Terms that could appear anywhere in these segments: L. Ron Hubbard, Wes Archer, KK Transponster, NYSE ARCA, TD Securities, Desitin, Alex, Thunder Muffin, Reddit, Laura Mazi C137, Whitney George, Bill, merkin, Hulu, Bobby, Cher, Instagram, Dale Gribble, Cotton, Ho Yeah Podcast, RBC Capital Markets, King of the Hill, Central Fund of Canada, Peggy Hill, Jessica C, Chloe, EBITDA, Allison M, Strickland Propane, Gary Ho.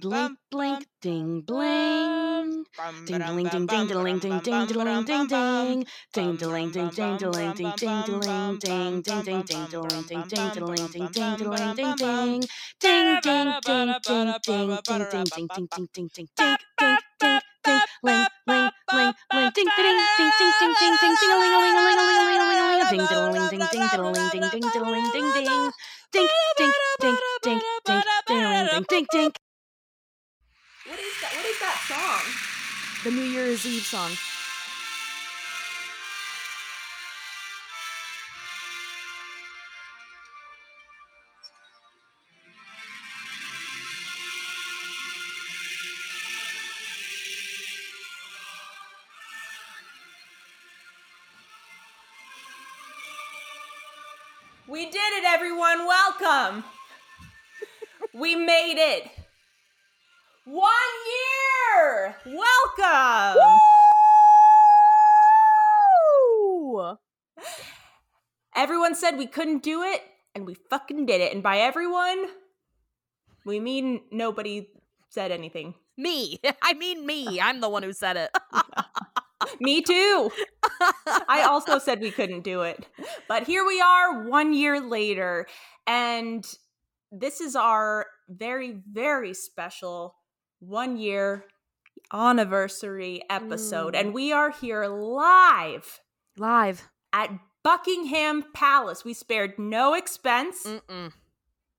Blink, blink, ding, bling. Ding, ding, ding, ding, ding, ding, ding, ding, ding, ding. Ding, ding, ding, ding, ding, ding, ding, ding, ding, ding, ding, ding, ding, ding, ding. Ding, ding, ding, ding, ding, ding, ding, ding, ding, ding, ding, ding, ding, ding, ling, ding, ding, ding, ding, ding, ding, ding, ding, ling, ling, ling, ling, ling, ding, diddling, ding, ding, diddling, ding, ding, diddling, ding, ding, ding, ding, ding, ding, ding, ding, ding, ding. What is that? What is that song? The New Year's Eve song. We did it, everyone. Welcome. We made it. 1 year. Welcome. Woo! Everyone said we couldn't do it, and we fucking did it. And by everyone, we mean nobody said anything. Me. I mean me. I'm the one who said it. Me too. I also said we couldn't do it. But here we are 1 year later. And this is our very, very special 1 year anniversary episode. And we are here live. Live. At Buckingham Palace. We spared no expense. Mm-mm.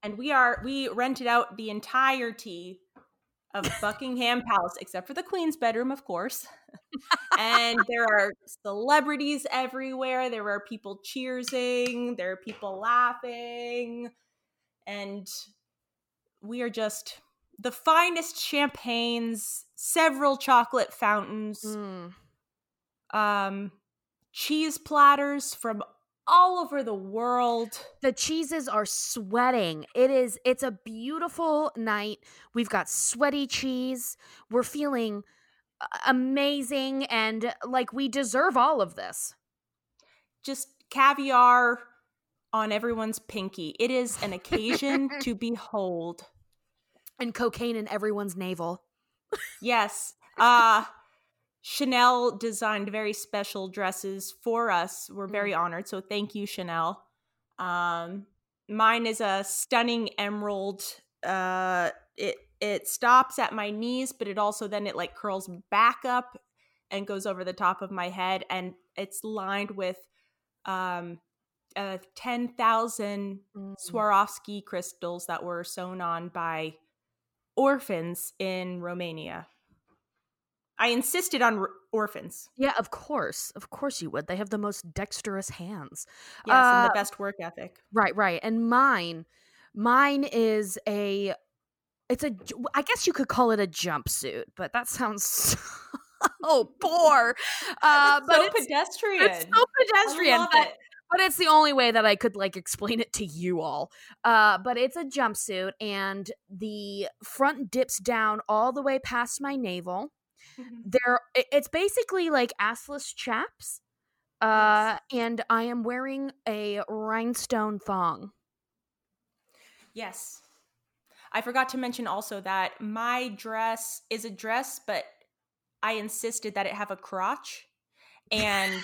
And we rented out the entirety of Buckingham Palace, except for the Queen's bedroom, of course. And there are celebrities everywhere. There are people cheersing. There are people laughing. And we are just the finest champagnes, several chocolate fountains, cheese platters from all over the world. The cheeses are sweating. It's a beautiful night. We've got sweaty cheese. We're feeling amazing and like we deserve all of this. Just caviar on everyone's pinky. It is an occasion to behold. And cocaine in everyone's navel. Yes. Chanel designed very special dresses for us. We're very honored. So thank you, Chanel. Mine is a stunning emerald. It stops at my knees, but it also then it like curls back up and goes over the top of my head. And it's lined with 10,000 Swarovski crystals that were sewn on by orphans in Romania. I insisted on orphans. Yeah, of course. Of course you would. They have the most dexterous hands. Yes, and the best work ethic. Right, right. And mine is I guess you could call it a jumpsuit, but that sounds so poor. It's pedestrian. It's so pedestrian. But it's the only way that I could like explain it to you all. But it's a jumpsuit and the front dips down all the way past my navel. It's basically like assless chaps, yes. And I am wearing a rhinestone thong. Yes, I forgot to mention also that my dress is a dress, but I insisted that it have a crotch, and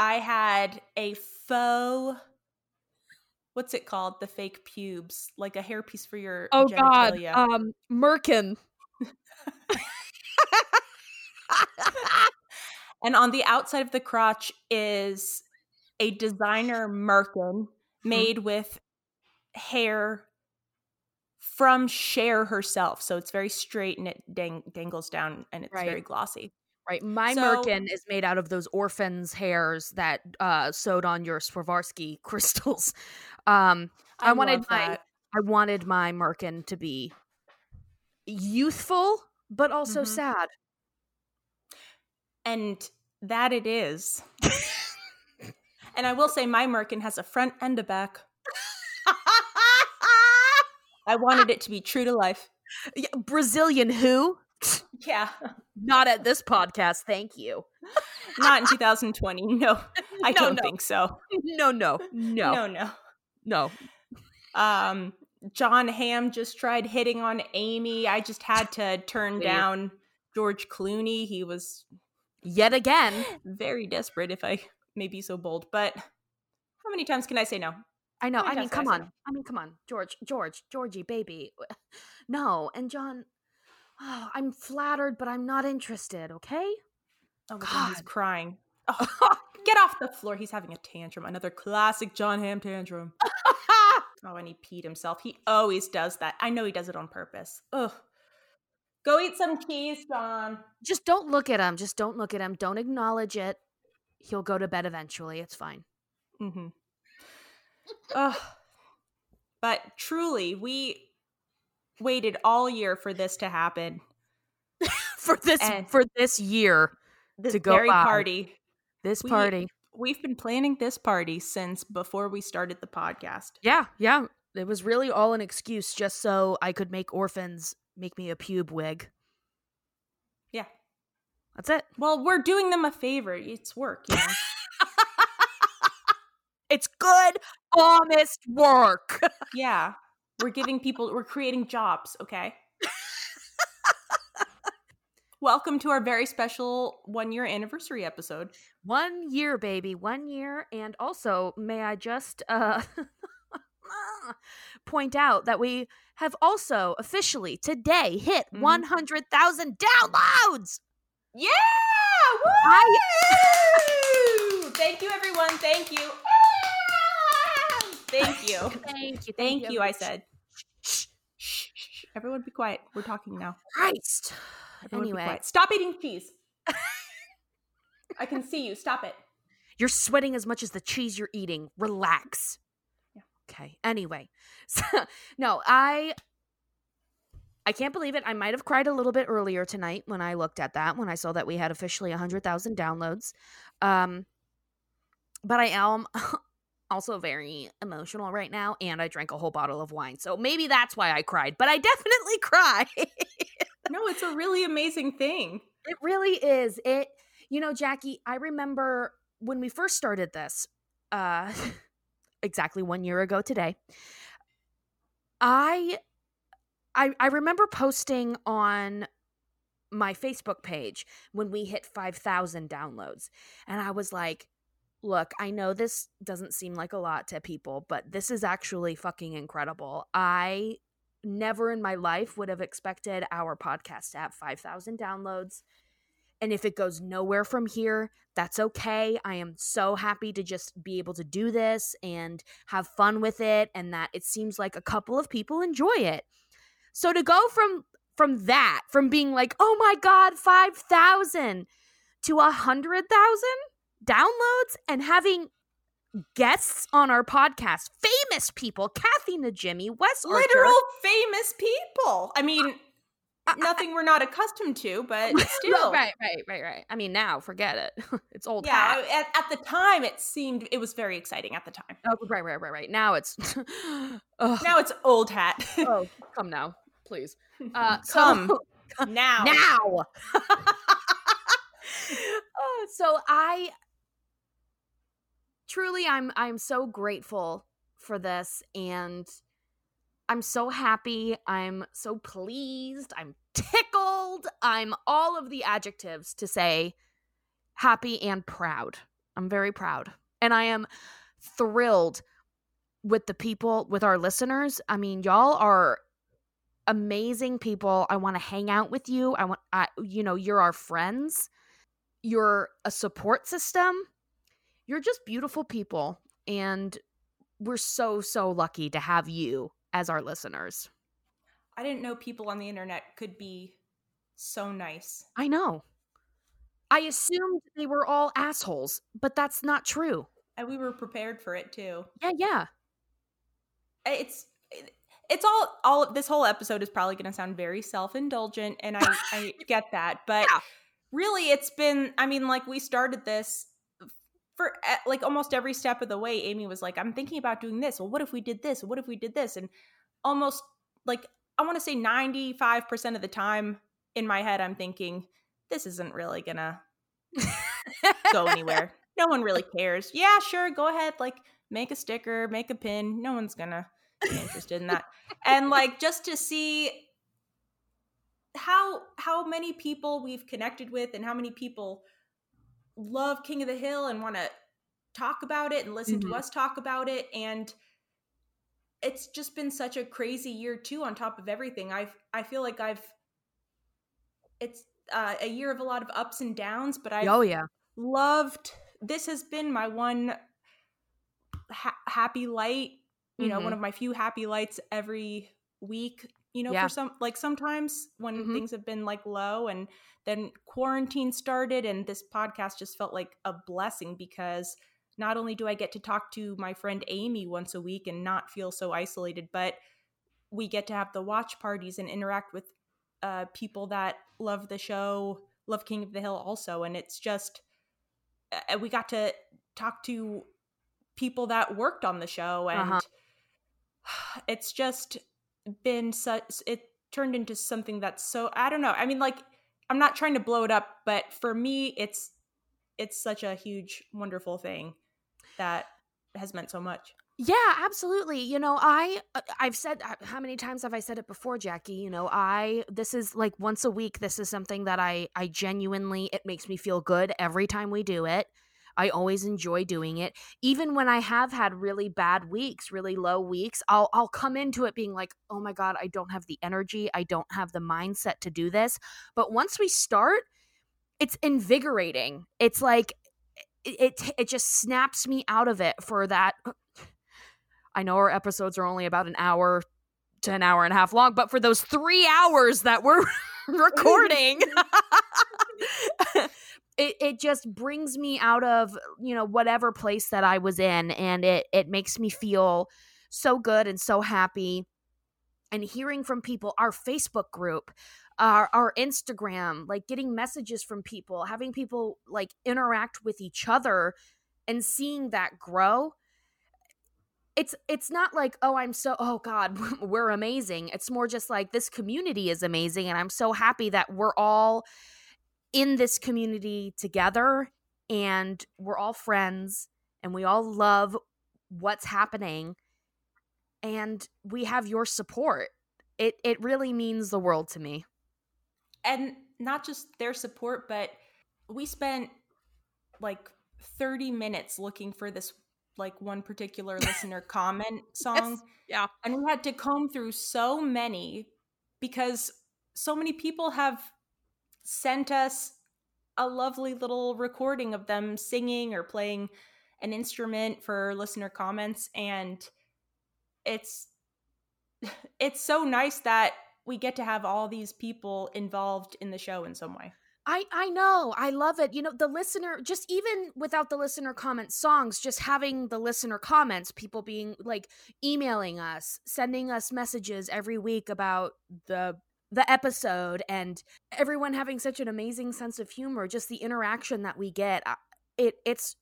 I had a faux. What's it called? The fake pubes, like a hairpiece for your genitalia. God, merkin. And on the outside of the crotch is a designer merkin made with hair from Cher herself. So it's very straight and it dangles down and it's very glossy. Right. My merkin is made out of those orphans' hairs that sewed on your Swarovski crystals. I wanted my merkin to be youthful, but also sad. And that it is. And I will say my merkin has a front and a back. I wanted it to be true to life. Yeah, Brazilian who? Yeah. Not at this podcast, thank you. Not in 2020, no. I don't think so. No. No. Jon Hamm just tried hitting on Amy. I just had to turn down George Clooney. He was yet again very desperate, if I may be so bold. But how many times can I say no? I know. I mean, come on. Georgie, baby. No. And John, oh, I'm flattered, but I'm not interested. Okay. Oh, God. He's crying. Oh, get off the floor. He's having a tantrum. Another classic Jon Hamm tantrum. Oh, and he peed himself. He always does that. I know he does it on purpose. Ugh. Go eat some cheese, John. Just don't look at him. Don't acknowledge it. He'll go to bed eventually. It's fine. Mm-hmm. But truly, we waited all year for this to happen. for this year to go very by. Party. This party. We've been planning this party since before we started the podcast. Yeah. It was really all an excuse just so I could make orphans make me a pube wig. Yeah. That's it. Well, we're doing them a favor. It's work, you know. It's good, honest work. Yeah. We're creating jobs, okay? Welcome to our very special one-year anniversary episode. 1 year, baby. 1 year. And also, may I just point out that we have also officially today hit 100,000 downloads. Yeah! Woo! Thank you, everyone. Thank you. Thank you. Thank you, I said. Shh. Everyone be quiet. We're talking now. Christ. Anyway, stop eating cheese. I can see you. Stop it. You're sweating as much as the cheese you're eating. Relax. Yeah. Okay. Anyway, no, I can't believe it. I might have cried a little bit earlier tonight when I looked at that, when I saw that we had officially 100,000 downloads. But I am also very emotional right now, and I drank a whole bottle of wine. So maybe that's why I cried, but I definitely cried. No, it's a really amazing thing. It really is. Jackie, I remember when we first started this, exactly 1 year ago today, I remember posting on my Facebook page when we hit 5,000 downloads, and I was like, look, I know this doesn't seem like a lot to people, but this is actually fucking incredible. I never in my life would have expected our podcast to have 5,000 downloads. And if it goes nowhere from here, that's okay. I am so happy to just be able to do this and have fun with it, and that it seems like a couple of people enjoy it. So to go from that, from being like, oh my God, 5,000 to 100,000 downloads, and having guests on our podcast, famous people, Kathy Najimy, Wes Archer. Literal famous people. I mean, nothing we're not accustomed to, but still. Right. I mean, now, forget it. It's old hat. Yeah, at the time, it was very exciting at the time. Oh, right. Now it's now it's old hat. Oh, come now, please. Come now. Now. So I truly, I'm so grateful for this, and I'm so happy. I'm so pleased. I'm tickled. I'm all of the adjectives to say happy and proud. I'm very proud, and I am thrilled with the people, with our listeners. I mean, y'all are amazing people. I want to hang out with you. You're our friends. You're a support system. You're just beautiful people, and we're so, so lucky to have you as our listeners. I didn't know people on the internet could be so nice. I know. I assumed they were all assholes, but that's not true. And we were prepared for it too. Yeah. It's all this whole episode is probably going to sound very self-indulgent, and I get that, but really it's been, I mean, like, we started this for like almost every step of the way, Amy was like, I'm thinking about doing this. Well, what if we did this? What if we did this? And almost like, I want to say 95% of the time in my head, I'm thinking, this isn't really going to go anywhere. No one really cares. Yeah, sure. Go ahead. Like, make a sticker, make a pin. No one's going to be interested in that. And like, just to see how many people we've connected with and how many people love King of the Hill and want to talk about it and listen to us talk about it. And it's just been such a crazy year too, on top of everything. I feel like it's a year of a lot of ups and downs, but I loved, this has been my one happy light, you know, one of my few happy lights every week, you know, for some, like sometimes when things have been like low, and then quarantine started, and this podcast just felt like a blessing, because not only do I get to talk to my friend Amy once a week and not feel so isolated, but we get to have the watch parties and interact with people that love the show, love King of the Hill also. And it's just, we got to talk to people that worked on the show, and it's just been such, it turned into something that's so, I don't know. I mean, like, I'm not trying to blow it up, but for me, it's such a huge, wonderful thing that has meant so much. Yeah, absolutely. You know, I've said, how many times have I said it before, Jackie? You know, this is like once a week, this is something that I genuinely, it makes me feel good every time we do it. I always enjoy doing it. Even when I have had really bad weeks, really low weeks, I'll come into it being like, oh my God, I don't have the energy. I don't have the mindset to do this. But once we start, it's invigorating. It's like it just snaps me out of it for that. I know our episodes are only about an hour to an hour and a half long, but for those 3 hours that we're recording, it just brings me out of, you know, whatever place that I was in, and it makes me feel so good and so happy. And hearing from people, our Facebook group, our Instagram, like getting messages from people, having people like interact with each other and seeing that grow. It's not like, oh God, we're amazing. It's more just like, this community is amazing, and I'm so happy that we're all in this community together, and we're all friends, and we all love what's happening, and we have your support. It really means the world to me. And not just their support, but we spent like 30 minutes looking for this like one particular listener comment song. Yes. Yeah. And we had to comb through so many, because so many people have sent us a lovely little recording of them singing or playing an instrument for listener comments. And it's so nice that we get to have all these people involved in the show in some way. I know. I love it. You know, the listener, just even without the listener comment songs, just having the listener comments, people being like emailing us, sending us messages every week about the episode, and everyone having such an amazing sense of humor, just the interaction that we get. It's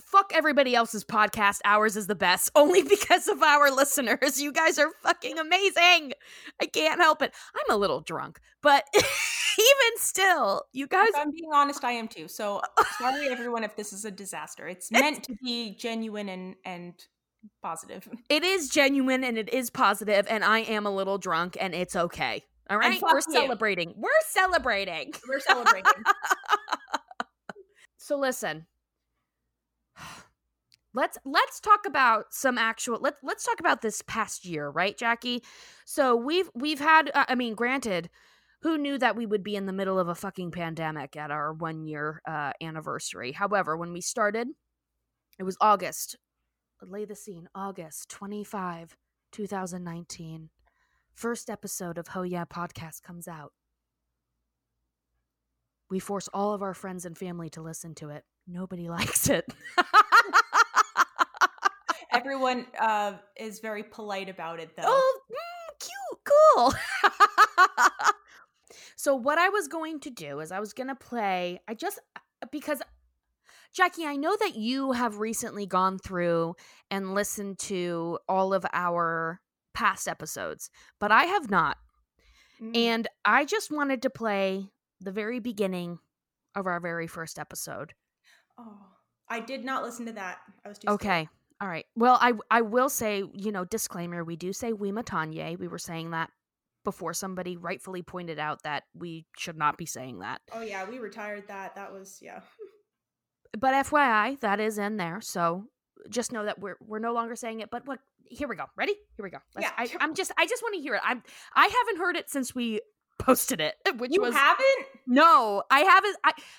fuck everybody else's podcast. Ours is the best, only because of our listeners. You guys are fucking amazing. I can't help it. I'm a little drunk, but even still, you guys. If I'm being honest, I am too. So sorry, everyone, if this is a disaster. It's meant to be genuine and positive. It is genuine and it is positive, and I am a little drunk, and it's okay. All right, we're celebrating. We're celebrating. So listen. Let's talk about some actual. Let's talk about this past year, right, Jackie? So we've had. I mean, granted, who knew that we would be in the middle of a fucking pandemic at our 1 year anniversary? However, when we started, it was August. Lay the scene: August 25, 2019. First episode of Ho Yeah Podcast comes out. We force all of our friends and family to listen to it. Nobody likes it. Everyone is very polite about it, though. Oh, cute, cool. So what I was going to do is I was going to play, because Jackie, I know that you have recently gone through and listened to all of our past episodes, but I have not. And I just wanted to play the very beginning of our very first episode. Oh, I did not listen to that. I was too scared. Okay. All right. Well, I will say, you know, disclaimer, we do say we matanye. We were saying that before somebody rightfully pointed out that we should not be saying that. Oh, yeah. We retired that. That was, yeah. But FYI, that is in there. So just know that we're no longer saying it. But what? Here we go. Ready? Here we go. I just want to hear it. I haven't heard it since we posted it. You haven't? No, I haven't.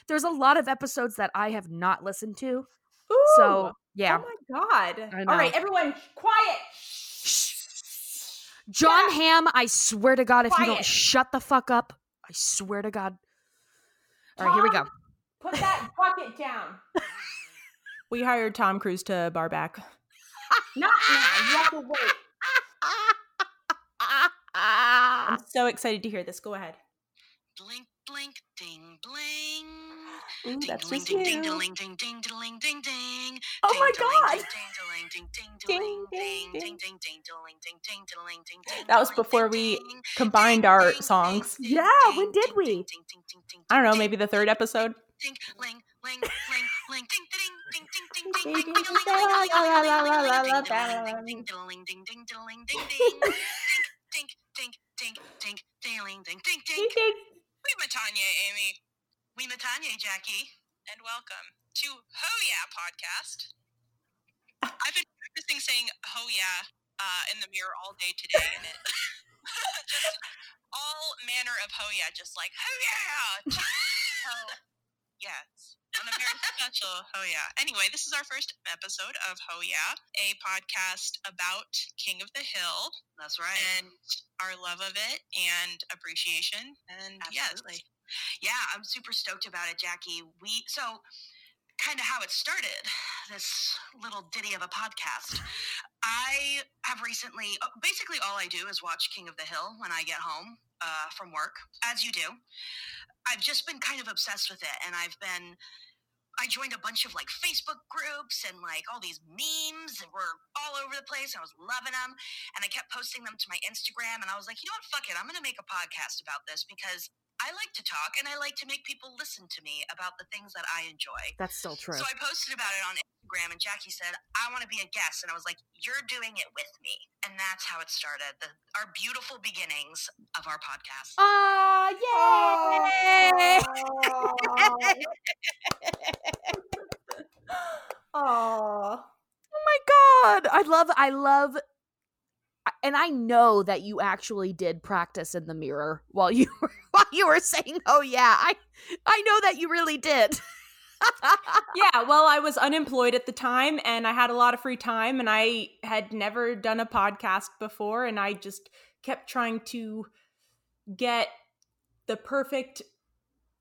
There's a lot of episodes that I have not listened to. Ooh, so yeah. Oh my God. All right, everyone, quiet. Shh. Jon Hamm, I swear to God, if you don't shut the fuck up, I swear to God. All right, here we go. Put that bucket down. We hired Tom Cruise to bar back. Not now. You have to wait. I'm so excited to hear this. Go ahead. Blink, blink, ding, bling. Ooh, that's just you. Ding, ding, ding, ding, ding, ding, ding. Oh my God. That was before we combined our songs. Yeah, when did we? I don't know, maybe the third episode. We matanye, Amy. We matanye, Jackie. And welcome to Ho Yeah Podcast. I've been practicing saying Ho Yeah in the mirror all day today. And it, just all manner of Ho Yeah, just like Ho Yeah. Yes. On a very special Ho Yeah. Anyway, this is our first episode of Ho Yeah, a podcast about King of the Hill. That's right. And our love of it and appreciation. And absolutely. Yes. Yeah, I'm super stoked about it, Jackie. So kind of how it started, this little ditty of a podcast. I have recently, basically all I do is watch King of the Hill when I get home from work, as you do. I've just been kind of obsessed with it, and I joined a bunch of, like, Facebook groups and, like, all these memes that were all over the place, and I was loving them, and I kept posting them to my Instagram, and I was like, you know what, fuck it, I'm going to make a podcast about this, because I like to talk, and I like to make people listen to me about the things that I enjoy. That's still true. So I posted about it on Instagram, and Jackie said, I want to be a guest, and I was like, you're doing it with me. And that's how it started, our beautiful beginnings of our podcast. Yay! Oh my God. I love and I know that you actually did practice in the mirror while you were saying, oh yeah, I know that you really did. Yeah, well, I was unemployed at the time and I had a lot of free time and I had never done a podcast before and I just kept trying to get the perfect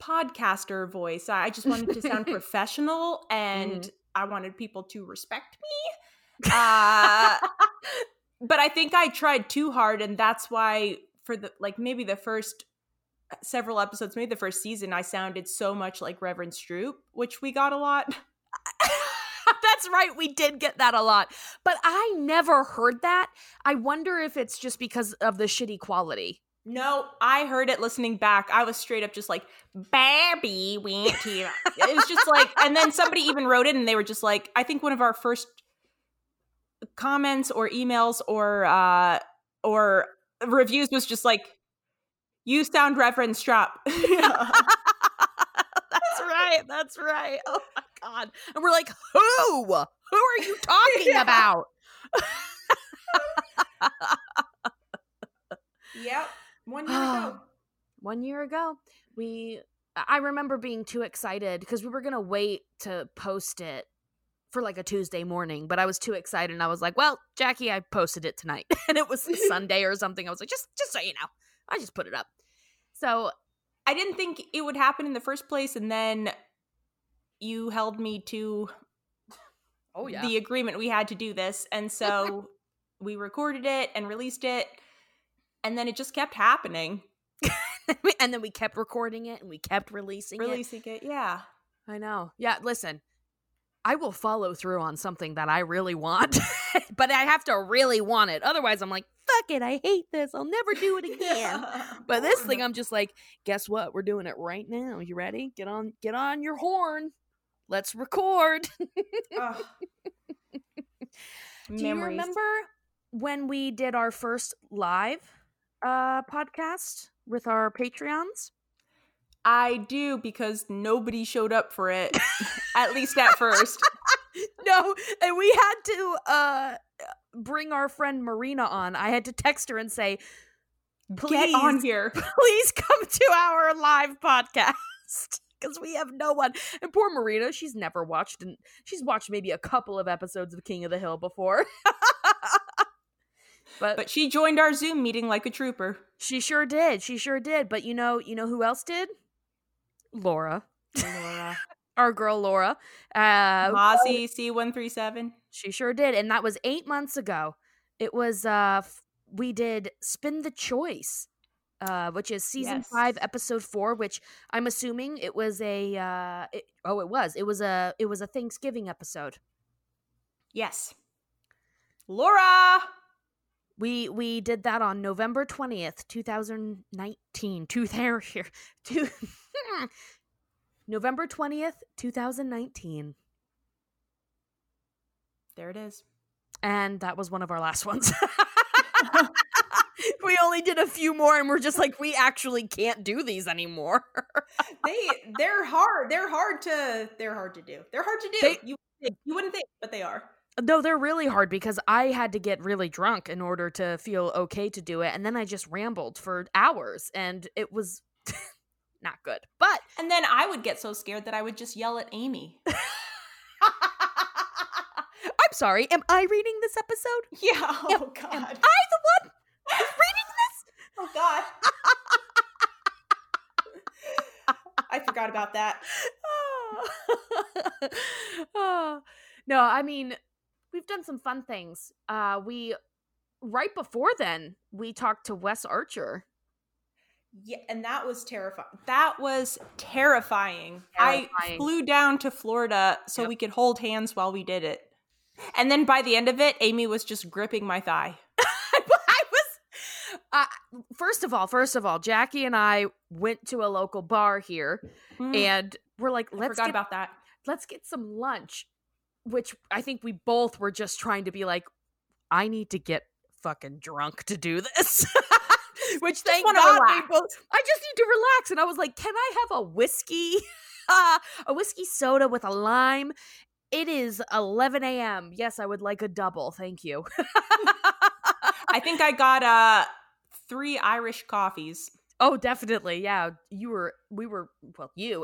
podcaster voice. I just wanted to sound professional and I wanted people to respect me. But I think I tried too hard, and that's why for maybe the first several episodes, maybe the first season, I sounded so much like Reverend Stroop, which we got a lot. That's right. We did get that a lot. But I never heard that. I wonder if it's just because of the shitty quality. No, I heard it listening back. I was straight up just like, Babby went here. It was just like, and then somebody even wrote it, and they were just like, I think one of our first comments or emails or reviews was just like, you sound Reverend Stroop. That's right. Oh my God. And we're like, who are you talking about? Yep. 1 year ago. 1 year ago. I remember being too excited because we were going to wait to post it for like a Tuesday morning, but I was too excited and I was like, well, Jackie, I posted it tonight. And it was Sunday or something. I was like, just so you know, I just put it up. So I didn't think it would happen in the first place. And then you held me to the agreement we had to do this. And so we recorded it and released it. And then it just kept happening. And then we kept recording it and we kept releasing it. Yeah. I know. Yeah. Listen, I will follow through on something that I really want, but I have to really want it. Otherwise, I'm like, fuck it, I hate this. I'll never do it again. But this thing, I'm just like, guess what? We're doing it right now. You ready? Get on your horn. Let's record. Do you remember when we did our first live podcast with our Patreons? I do, because nobody showed up for it, at least at first. No, and we had to bring our friend Marina on. I had to text her and say, "Get on here. Please come to our live podcast." Because we have no one. And poor Marina, she's never watched, and she's watched maybe a couple of episodes of King of the Hill before. But she joined our Zoom meeting like a trooper. She sure did. She sure did. But you know who else did? Laura. Our girl Laura. Mazi C137. She sure did. And that was 8 months ago. It was we did Spin the Choice. Which is season 5, episode 4, which I'm assuming it was a it was a Thanksgiving episode. Yes, Laura, we did that on November 20th, 2019. November 20th, 2019. There it is, and that was one of our last ones. We only did a few more, and we're just like, we actually can't do these anymore. They're hard. They're hard to do. You wouldn't think, but they are. No, they're really hard, because I had to get really drunk in order to feel okay to do it, and then I just rambled for hours, and it was not good. But and then I would get so scared that I would just yell at Amy. I'm sorry. Am I reading this episode? Yeah. Oh God. Am I the one? Reading this? Oh God. I forgot about that. No, I mean, we've done some fun things. Right before then, we talked to Wes Archer. Yeah, and that was terrifying. I flew down to Florida so we could hold hands while we did it. And then by the end of it, Amy was just gripping my thigh. First of all, Jackie and I went to a local bar here, and we're like, let's get some lunch, which I think we both were just trying to be like, I need to get fucking drunk to do this. Which thank God we both. I just need to relax, and I was like, can I have a whiskey soda with a lime? It is 11 a.m. Yes, I would like a double, thank you. I think I got three Irish coffees. Oh, definitely. Yeah. You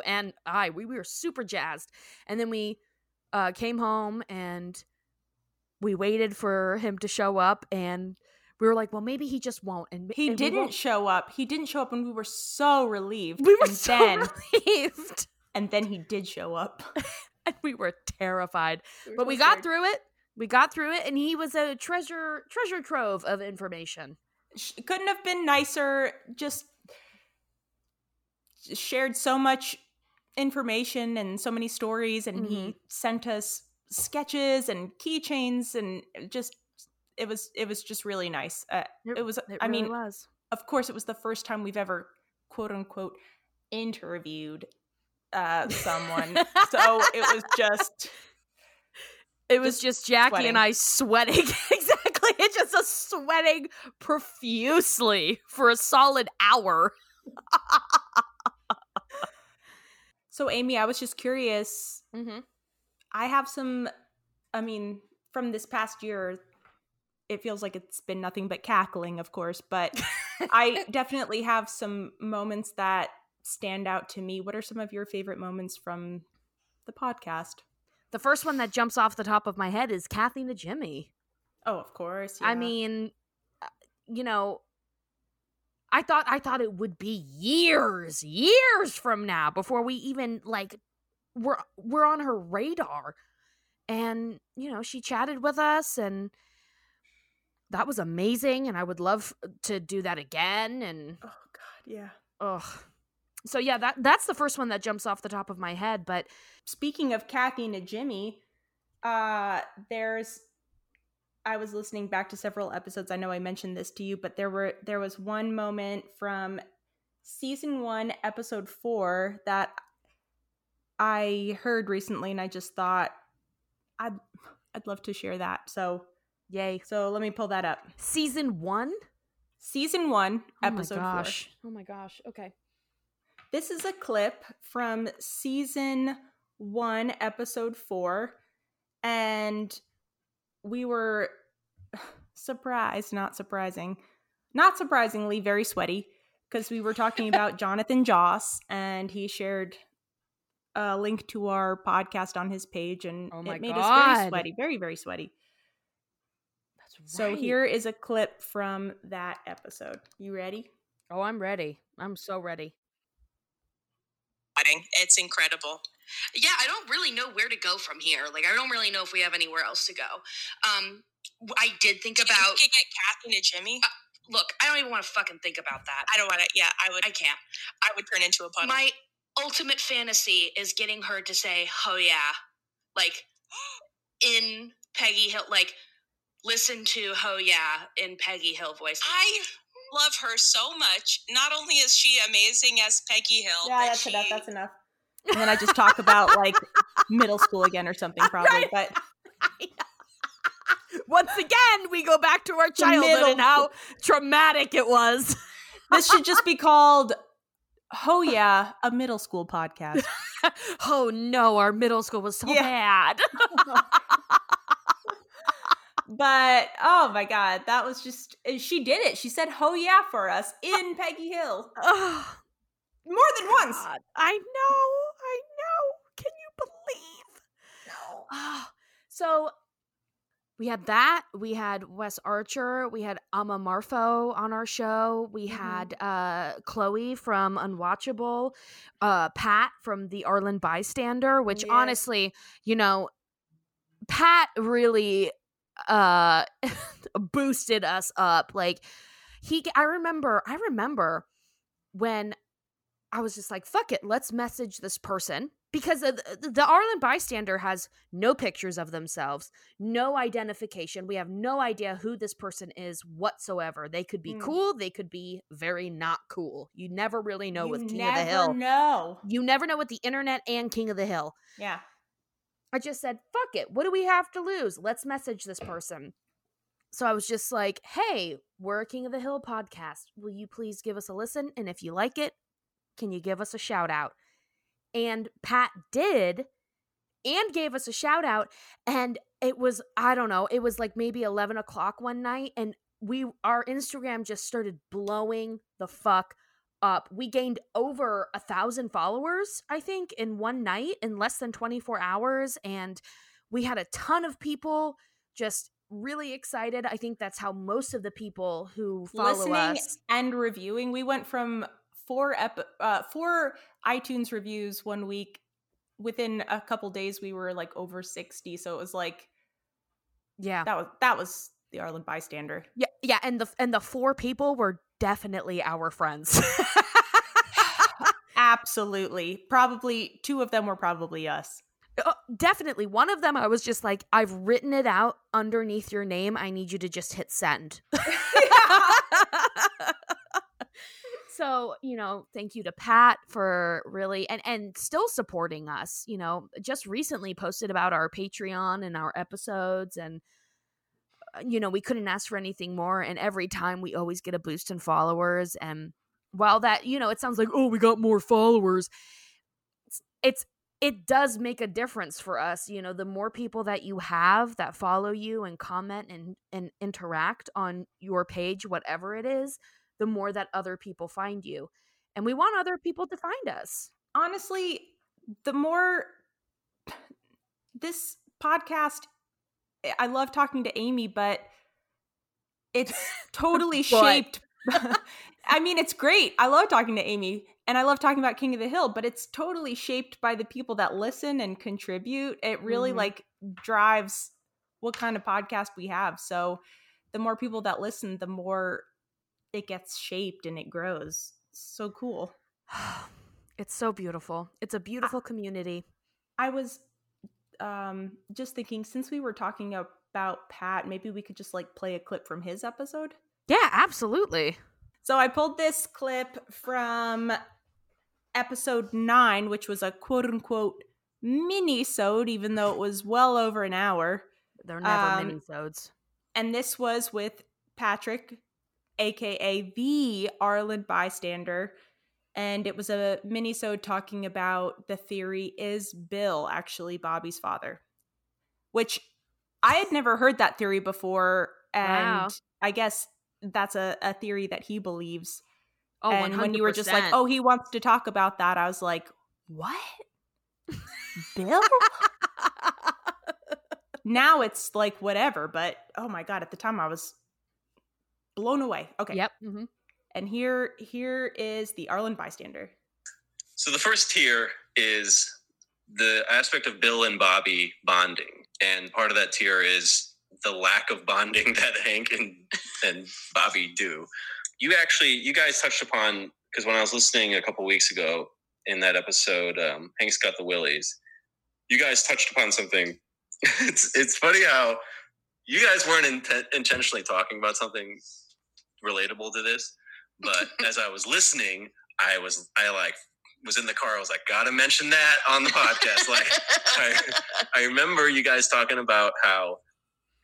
and I, we were super jazzed. And then we came home and we waited for him to show up, and we were like, well, maybe he just won't. And he didn't show up. He didn't show up, and we were so relieved. Relieved. And then he did show up. And we were terrified. We got through it. We got through it, and he was a treasure trove of information. Couldn't have been nicer. Just shared so much information and so many stories, and he sent us sketches and keychains, and just it was just really nice. It really was. Of course, it was the first time we've ever quote unquote interviewed someone, so it was just. It was just Jackie sweating. And I sweating. Exactly. It's just a sweating profusely for a solid hour. So, Amy, I was just curious. Mm-hmm. I have from this past year, it feels like it's been nothing but cackling, of course. But I definitely have some moments that stand out to me. What are some of your favorite moments from the podcast? The first one that jumps off the top of my head is Kathy Najimy. Oh, of course. Yeah. I mean, I thought it would be years from now before we even we're on her radar. And, she chatted with us, and that was amazing, and I would love to do that again. And oh God, yeah. Ugh. So yeah, that's the first one that jumps off the top of my head. But speaking of Kathy Najimy, I was listening back to several episodes. I know I mentioned this to you, but there was one moment from season 1, episode 4 that I heard recently, and I just thought, I I'd love to share that. So yay. So let me pull that up. Season 1, episode 4. Oh my gosh. Okay. This is a clip from season 1, episode 4. And we were surprised, not surprisingly, very sweaty, because we were talking about Jonathan Joss, and he shared a link to our podcast on his page, and it made us very sweaty, very, very sweaty. That's right. So here is a clip from that episode. You ready? Oh, I'm ready. I'm so ready. It's incredible. Yeah, I don't really know where to go from here. Like, I don't really know if we have anywhere else to go. I did think about looking at Kathy Najimy. Look, I don't even want to fucking think about that. I don't want to. Yeah, I can't. I would turn into a puddle. My ultimate fantasy is getting her to say, "Oh yeah," like in Peggy Hill. Like, listen to "Oh yeah" in Peggy Hill voice. I love her so much. Not only is she amazing as Peggy Hill, yeah, but that's enough. And then I just talk about like middle school again or something, probably. But once again, we go back to our childhood and how traumatic it was. This should just be called, "Oh yeah, a middle school podcast." Oh no, our middle school was so bad. But oh my God, that was just, she did it. She said, "Oh yeah" for us in Peggy Hill. More than once. God, I know. Can you believe? No. Oh, so we had that. We had Wes Archer. We had Amma Marfo on our show. We had Chloe from Unwatchable. Pat from The Arlen Bystander, which honestly, you know, Pat really boosted us up. Like I remember when I was just like, fuck it, let's message this person. Because the Arlen Bystander has no pictures of themselves, no identification. We have no idea who this person is whatsoever. They could be cool. They could be very not cool. You never really know with King of the Hill. You never know with the internet and King of the Hill. Yeah. I just said, fuck it. What do we have to lose? Let's message this person. So I was just like, hey, we're a King of the Hill podcast. Will you please give us a listen? And if you like it, can you give us a shout out? And Pat did and gave us a shout out. And it was, I don't know, it was like maybe 11 o'clock one night. And our Instagram just started blowing the fuck up. We gained over 1,000 followers, I think, in one night in less than 24 hours. And we had a ton of people just really excited. I think that's how most of the people who follow us. And reviewing. We went from four iTunes reviews one week. Within a couple days, we were like over 60. So it was like, yeah, that was the Arlen Bystander. Yeah, and the four people were definitely our friends. Absolutely, probably two of them were probably us. Definitely, one of them I was just like, I've written it out underneath your name. I need you to just hit send. So, you know, thank you to Pat for really and still supporting us, you know, just recently posted about our Patreon and our episodes. And, you know, we couldn't ask for anything more. And every time we always get a boost in followers. And while that, you know, it sounds like, oh, we got more followers. It does make a difference for us. You know, the more people that you have that follow you and comment and interact on your page, whatever it is, the more that other people find you. And we want other people to find us. Honestly, the more this podcast, I love talking to Amy, but it's totally shaped. I mean, it's great. I love talking to Amy and I love talking about King of the Hill, but it's totally shaped by the people that listen and contribute. It really like drives what kind of podcast we have. So the more people that listen, the more it gets shaped and it grows. So cool. It's so beautiful. It's a beautiful community. I was just thinking, since we were talking about Pat, maybe we could just like play a clip from his episode. Yeah, absolutely. So I pulled this clip from episode 9, which was a quote unquote mini-sode, even though it was well over an hour. They're never minisodes. And this was with Patrick, a.k.a. The Arlen Bystander. And it was a minisode talking about the theory is Bill actually Bobby's father, which I had never heard that theory before. And wow. I guess that's a theory that he believes. Oh, and 100%. When you were just like, oh, he wants to talk about that, I was like, what? Bill? Now it's like whatever, but oh my God, at the time I was blown away. Okay. Yep. Mm-hmm. And here is the Arlen Bystander. So the first tier is the aspect of Bill and Bobby bonding. And part of that tier is the lack of bonding that Hank and Bobby do. You guys touched upon, because when I was listening a couple weeks ago in that episode, Hank's Got the Willies, you guys touched upon something. It's funny how you guys weren't intentionally talking about something relatable to this, but as I was listening, I was in the car. I was like, gotta mention that on the podcast. Like, I remember you guys talking about how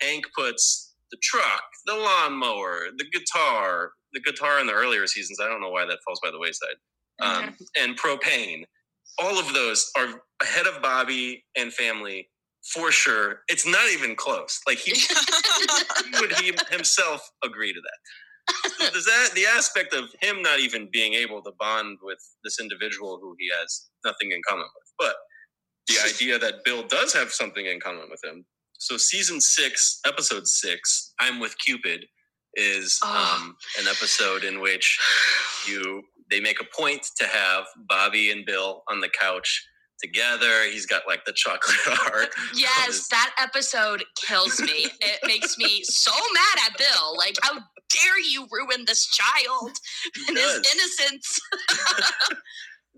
Hank puts the truck, the lawnmower, the guitar in the earlier seasons. I don't know why that falls by the wayside. And propane. All of those are ahead of Bobby and family. For sure, it's not even close. Like he would himself agree to that. So does that the aspect of him not even being able to bond with this individual who he has nothing in common with, but the idea that Bill does have something in common with him. So season 6, episode 6, I'm with Cupid is an episode in which they make a point to have Bobby and Bill on the couch together. He's got like the chocolate heart. Yes, that episode kills me. It makes me so mad at Bill. Like, how dare you ruin this child and his innocence?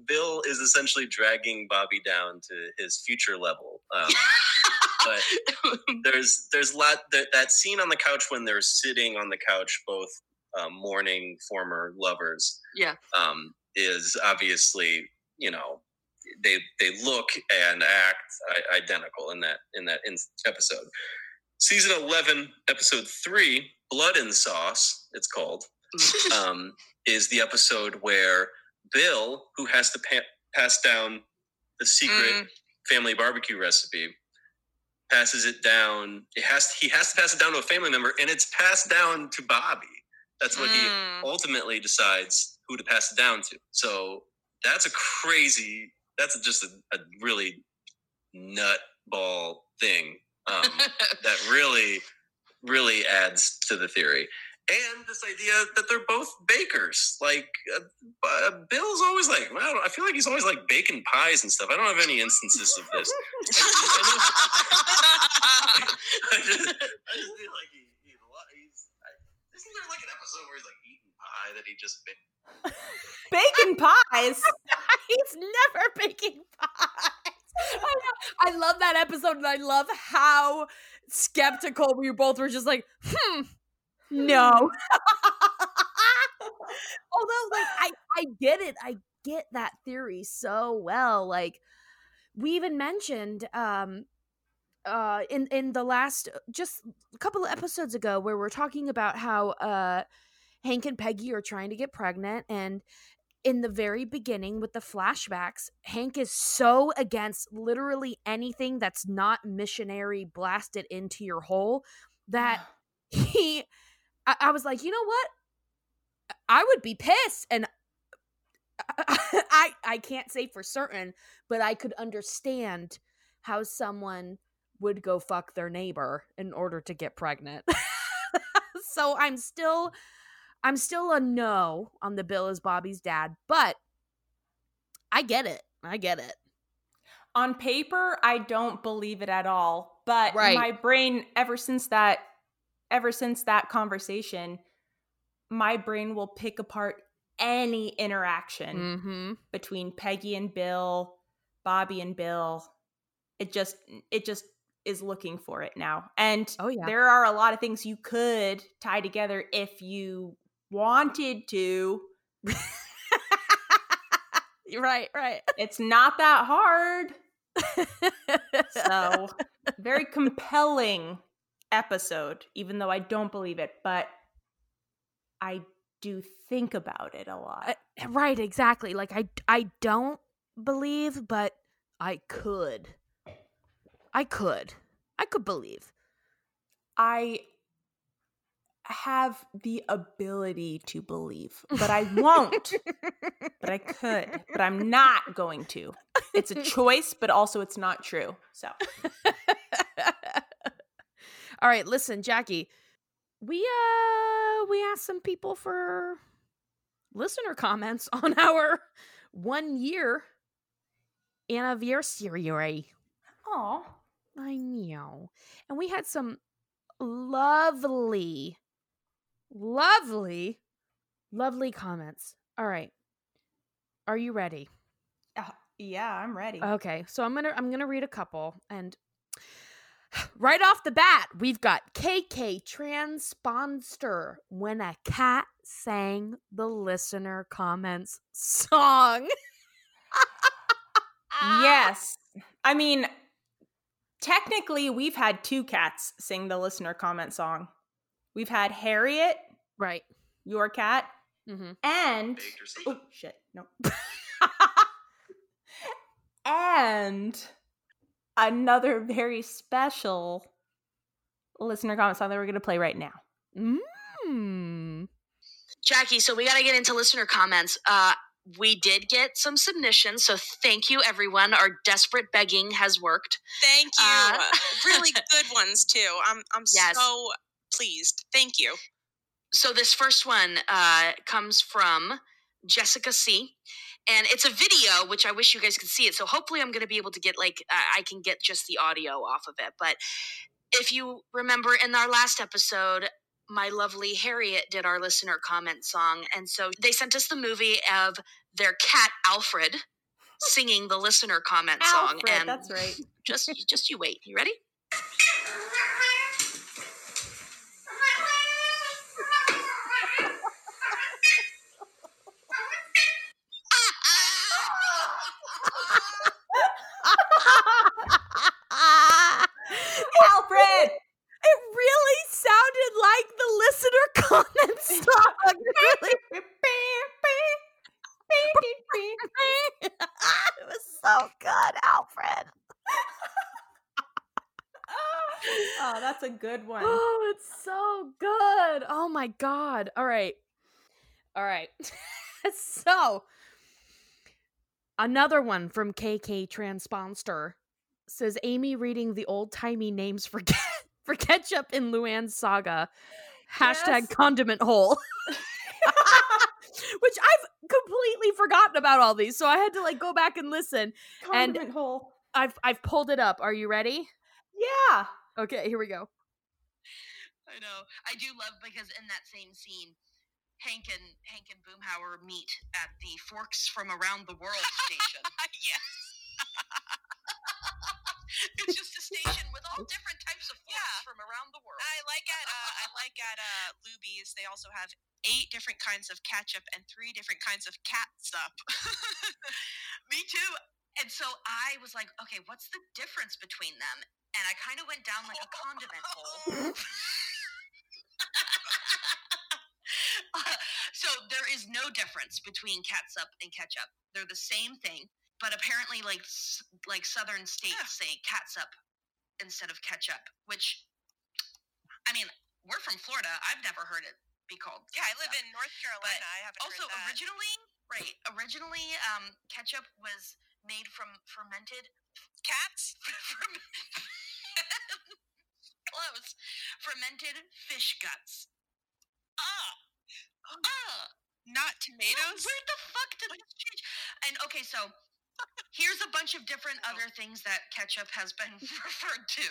Bill is essentially dragging Bobby down to his future level. But there's a lot that scene on the couch when they're sitting on the couch, both mourning former lovers. Yeah, is obviously, you know, they look and act identical in that episode. Season 11, episode 3, Blood and Sauce, it's called, is the episode where Bill, who has to pass down the secret family barbecue recipe, he has to pass it down to a family member, and it's passed down to Bobby. That's what he ultimately decides who to pass it down to. So that's just a really nutball thing that really, really adds to the theory. And this idea that they're both bakers. Like, Bill's always like, well, I feel like he's always like baking pies and stuff. I don't have any instances of this. I just feel like isn't there like an episode where he's like eating pie that he just baked? Baking pies. He's never baking pies. I love that episode, and I love how skeptical we both were. Just like, no. Although, like, I get it. I get that theory so well. Like, we even mentioned in the last just a couple of episodes ago where we're talking about how Hank and Peggy are trying to get pregnant, and in the very beginning with the flashbacks, Hank is so against literally anything that's not missionary blasted into your hole that I was like, you know what? I would be pissed, and I can't say for certain, but I could understand how someone would go fuck their neighbor in order to get pregnant. So I'm still a no on the Bill is Bobby's dad, but I get it. On paper, I don't believe it at all. But my brain, ever since that conversation, my brain will pick apart any interaction between Peggy and Bill, Bobby and Bill. It just is looking for it now. And there are a lot of things you could tie together if you wanted to. Right. It's not that hard. So very compelling episode, even though I don't believe it, but I do think about it a lot. Right, exactly. Like, I don't believe, but I could. I could believe. I have the ability to believe, but I won't. But I could, but I'm not going to. It's a choice, but also it's not true. So. All right, listen, Jackie. We asked some people for listener comments on our 1 year anniversary. Oh, I know. And we had some lovely comments. All right. Are you ready? Yeah, I'm ready. Okay. So I'm going to read a couple, and right off the bat, we've got KK Transponster, When a Cat Sang the Listener Comments Song. Yes. I mean, technically, we've had two cats sing the listener comment song. We've had Harriet. Right. Your cat. Mm-hmm. And... oh, shit. No. And... another very special listener comment song that we're going to play right now. Mm. Jackie, so we got to get into listener comments. We did get some submissions, so thank you, everyone. Our desperate begging has worked. Thank you. Really good ones, too. I'm so pleased. Thank you. So this first one comes from Jessica C., and it's a video, which I wish you guys could see it. So hopefully I'm going to be able to get, like, I can get just the audio off of it. But if you remember in our last episode, my lovely Harriet did our listener comment song. And so they sent us the movie of their cat, Alfred, singing the listener comment song. Alfred, and that's right. Just you wait. You ready? A good one. Oh, it's so good. Oh my god. All right So another one from KK Transponster says Amy reading the old-timey names for ketchup in Luann's saga. # condiment hole. Which I've completely forgotten about all these, so I had to go back and listen. Condiment hole. I've pulled it up. Are you ready? Yeah. Okay, here we go. I know. I do love, because in that same scene, Hank and Boomhauer meet at the Forks from Around the World station. Yes. It's just a station with all different types of forks from around the world. I like at Luby's, they also have 8 different kinds of ketchup and 3 different kinds of catsup. Me too. And so I was like, okay, what's the difference between them? And I kind of went down like a condiment hole. So there is no difference between catsup and ketchup. They're the same thing, but apparently like southern states say catsup instead of ketchup, which, I mean, we're from Florida. I've never heard it be called ketchup. Yeah, I live in North Carolina. But I haven't heard that. Also, originally, ketchup was made from fermented cats. Close. Fermented fish guts. Not tomatoes? Where the fuck did this change? And okay, so here's a bunch of different other things that ketchup has been referred to.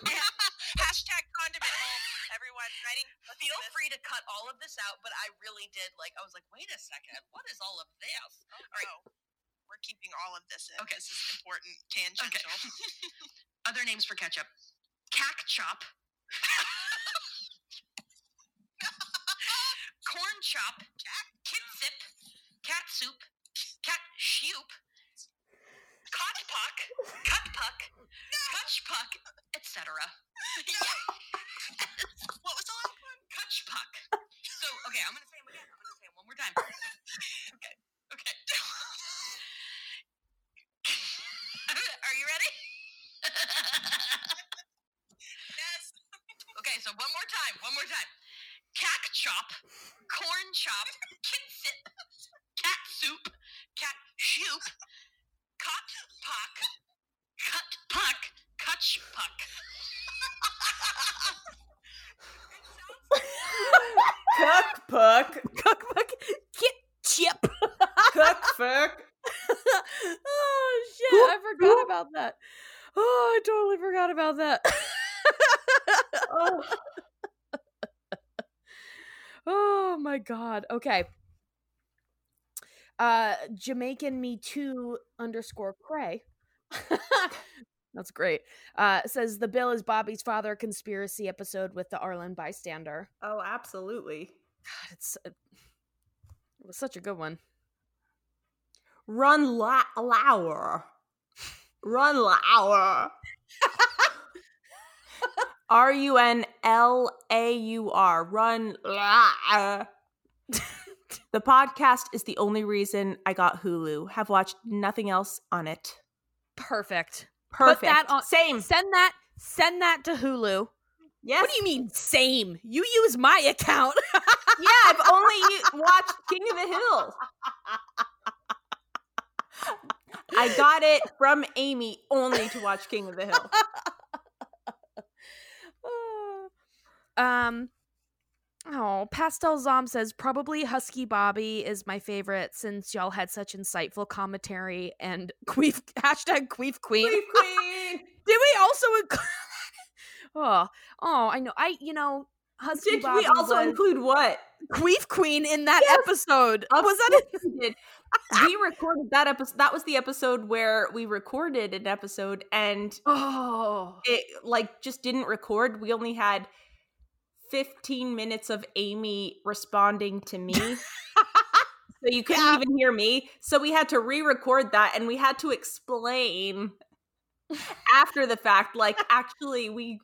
# condiment hole. Everyone writing. Feel free to cut all of this out, but I really did. I was like, wait a second. What is all of this? Oh, all right. No. We're keeping all of this in. Okay. This is important. Tangential. Okay. Other names for ketchup. Cack chop. Corn chop. Kitsip. Cat soup. Cat shoop. Cockpuck, Cutpuck, Cutchpuck, etc. What was the last one? Cutchpuck. So, okay, I'm going to say them again. I'm going to say them one more time. Okay, okay. Are you ready? Yes. Okay, so one more time, one more time. Cack chop, corn chop, kinsit, cat soup, cat shoop, cot puck, cut puck, cutch puck. Cuck puck, cuck puck, kit chip, cuck fuck. Oh shit! I forgot about that. Oh, I totally forgot about that. Oh. Oh my god. Okay. Jamaican Me Too _ Cray. That's great. Says the Bill is Bobby's father conspiracy episode with the Arlen Bystander. Oh, absolutely. God, it was such a good one. Run Lauer. Runlaur. Run Lauer. The podcast is the only reason I got Hulu. Have watched nothing else on it. Perfect. Put that on. Same. Send that to Hulu. Yes. What do you mean same? You use my account. Yeah, I've only watched King of the Hill. I got it from Amy only to watch King of the Hill. Pastel Zom says probably Husky Bobby is my favorite since y'all had such insightful commentary and queef, hashtag queef queen. Queef queen. Did we also include I know. Husky did Bobby. Did we also include what? Queef queen in that episode. Was that it? We recorded that episode. That was the episode where we recorded an episode and it just didn't record. We only had 15 minutes of Amy responding to me. So you couldn't even hear me. So we had to re-record that and we had to explain after the fact, actually we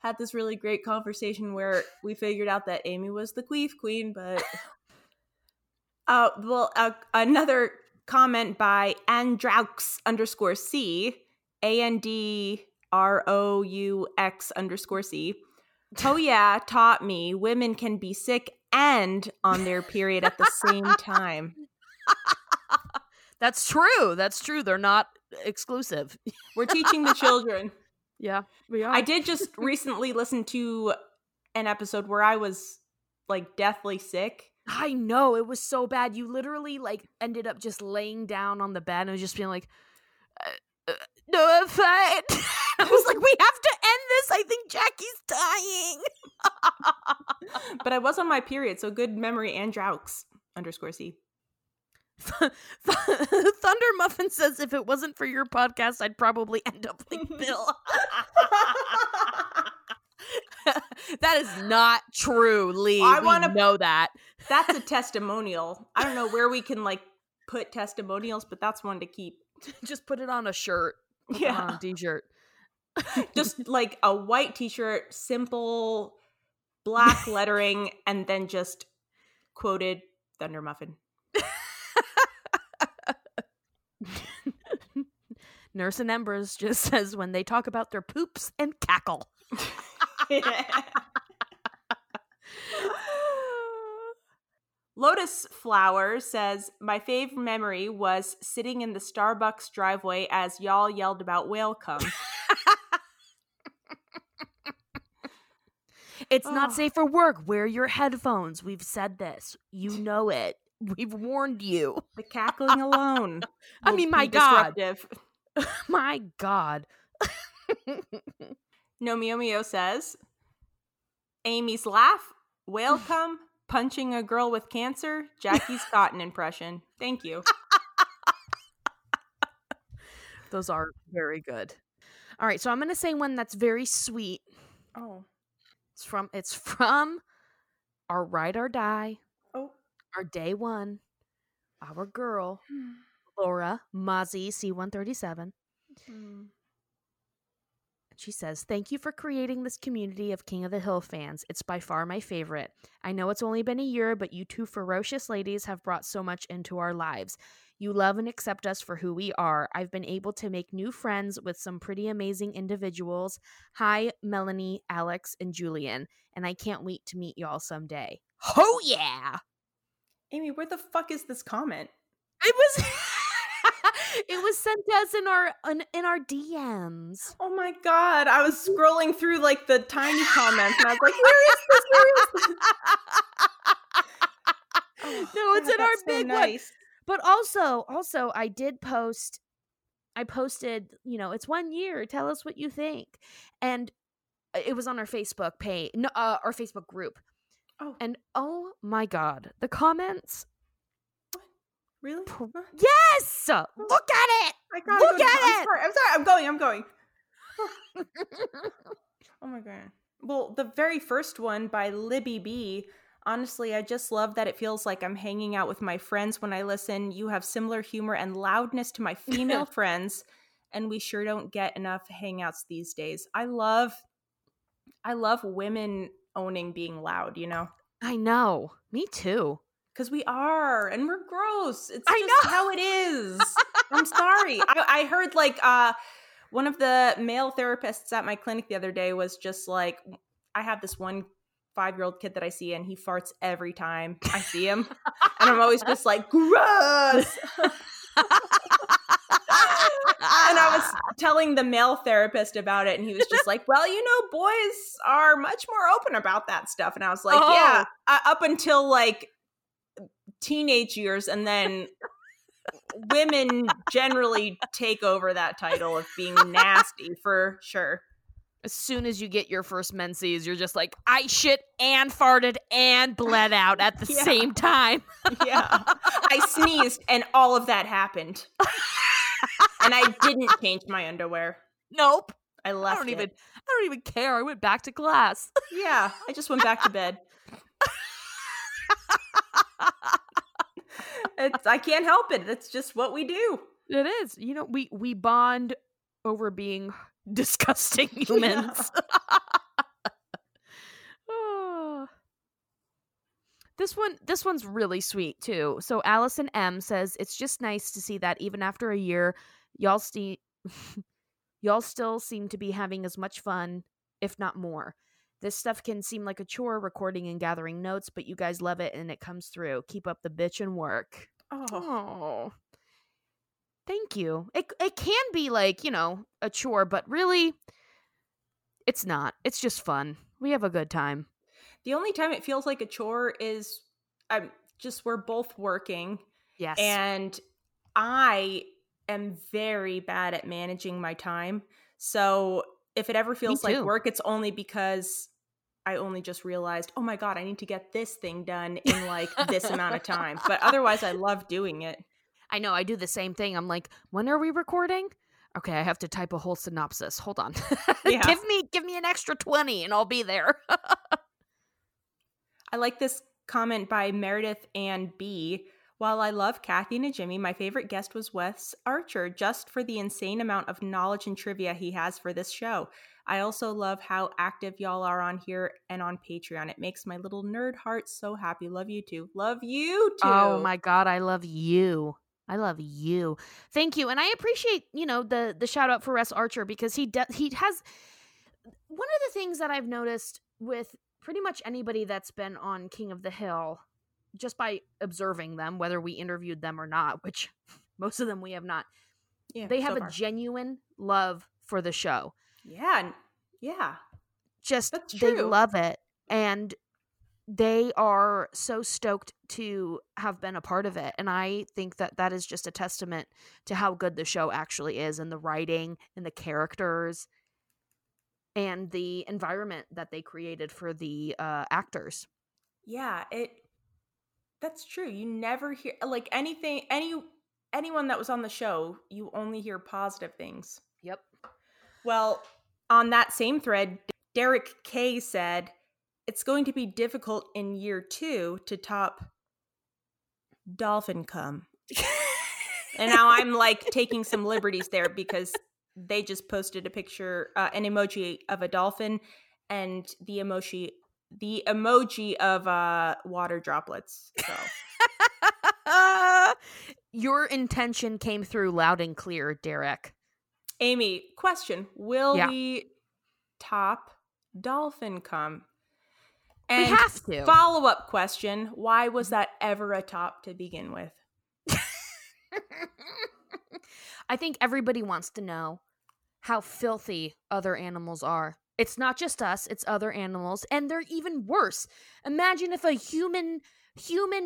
had this really great conversation where we figured out that Amy was the queef queen, but another comment by Andraux _C, ANDROUX _C. Ho Yeah taught me women can be sick and on their period at the same time. That's true. They're not exclusive. We're teaching the children. Yeah, we are. I did just recently listen to an episode where I was deathly sick. I know. It was so bad. You literally ended up just laying down on the bed and was just being no, I'm fine. I was like, we have to end this. I think Jackie's dying. But I was on my period, so good memory, Andraux _C. Thunder Muffin says, if it wasn't for your podcast, I'd probably end up like Bill. That is not true, Lee. I want to know that. That's a testimonial. I don't know where we can put testimonials, but that's one to keep. Just put it on a shirt. Yeah. On a t-shirt. Just a white t-shirt, simple black lettering, and then just quoted Thunder Muffin. Nurse and Embers just says when they talk about their poops and cackle. Lotus Flower says, my fave memory was sitting in the Starbucks driveway as y'all yelled about whale cum. It's not safe for work. Wear your headphones. We've said this. You know it. We've warned you. The cackling alone. I mean, my God. My God. Nomiomio says, Amy's laugh, whale cum, punching a girl with cancer, Jackie's Cotton impression. Thank you. Those are very good. All right, so I'm going to say one that's very sweet. Oh. It's from our Ride or Die. Our day one, our girl, Laura Mazi C137. Mm-hmm. She says, thank you for creating this community of King of the Hill fans. It's by far my favorite. I know it's only been a year, but you two ferocious ladies have brought so much into our lives. You love and accept us for who we are. I've been able to make new friends with some pretty amazing individuals. Hi, Melanie, Alex, and Julian. And I can't wait to meet y'all someday. Oh, yeah. Amy, where the fuck is this comment? It was... It was sent to us in our DMs. Oh my God. I was scrolling through like the tiny comments and I was like, where is this? Oh, no, it's God, in our big so nice. One. But also I did post, it's 1 year. Tell us what you think. And it was on our Facebook page, our Facebook group. Oh. And oh my God, the comments. Really? Yes! Look at it! Look at it! I'm sorry. I'm going. Oh my God. Well, the very first one by Libby B. Honestly, I just love that it feels like I'm hanging out with my friends when I listen. You have similar humor and loudness to my female friends, and we sure don't get enough hangouts these days. I love women owning being loud, you know? I know. Me too. Because we are, and we're gross. It's just how it is. I'm sorry. I heard like one of the male therapists at my clinic the other day was just like, I have this one 5-year-old kid that I see, and he farts every time I see him. And I'm always just like, gross. And I was telling the male therapist about it, and he was just like, well, you know, boys are much more open about that stuff. And I was like, yeah, up until like teenage years, and then women generally take over that title of being nasty for sure. As soon as you get your first menses, you're just like, I shit and farted and bled out at the same time. Yeah, I sneezed and all of that happened. And I didn't change my underwear. Nope. I left I don't even care. I went back to class. Yeah, I just went back to bed. I can't help it. That's just what we do. It is. You know, we bond over being disgusting humans. Yeah. Oh. This one's really sweet too. So Allison M says, it's just nice to see that even after a year, y'all still seem to be having as much fun, if not more. This stuff can seem like a chore, recording and gathering notes, but you guys love it and it comes through. Keep up the bitch and work. Oh. Thank you. It can be like, you know, a chore, but really, it's not. It's just fun. We have a good time. The only time it feels like a chore is we're both working. Yes. And I am very bad at managing my time. So... if it ever feels like work, it's only because I only just realized, oh my God, I need to get this thing done in like this amount of time. But otherwise, I love doing it. I know. I do the same thing. I'm like, when are we recording? Okay, I have to type a whole synopsis. Hold on. Yeah. Give me an extra 20 and I'll be there. I like this comment by Meredith Ann B. While I love Kathy Najimy, my favorite guest was Wes Archer, just for the insane amount of knowledge and trivia he has for this show. I also love how active y'all are on here and on Patreon. It makes my little nerd heart so happy. Love you too. Love you too. Oh my God, I love you. I love you. Thank you. And I appreciate, you know, the shout out for Wes Archer, because he has one of the things that I've noticed with pretty much anybody that's been on King of the Hill, just by observing them, whether we interviewed them or not, which most of them we have not, they have a genuine love for the show. Yeah. Yeah. Just, they love it. And they are so stoked to have been a part of it. And I think that is just a testament to how good the show actually is, and the writing and the characters and the environment that they created for the actors. Yeah. That's true. You never hear like anything, anyone that was on the show, you only hear positive things. Yep. Well, on that same thread, Derek K said, it's going to be difficult in year 2 to top dolphin cum. And now I'm like taking some liberties there because they just posted a picture, an emoji of a dolphin and the emoji of water droplets. So. Your intention came through loud and clear, Derek. Amy, question. Will we top dolphin cum? And we have to. Follow-up question. Why was that ever a top to begin with? I think everybody wants to know how filthy other animals are. It's not just us, it's other animals, and they're even worse. Imagine if a human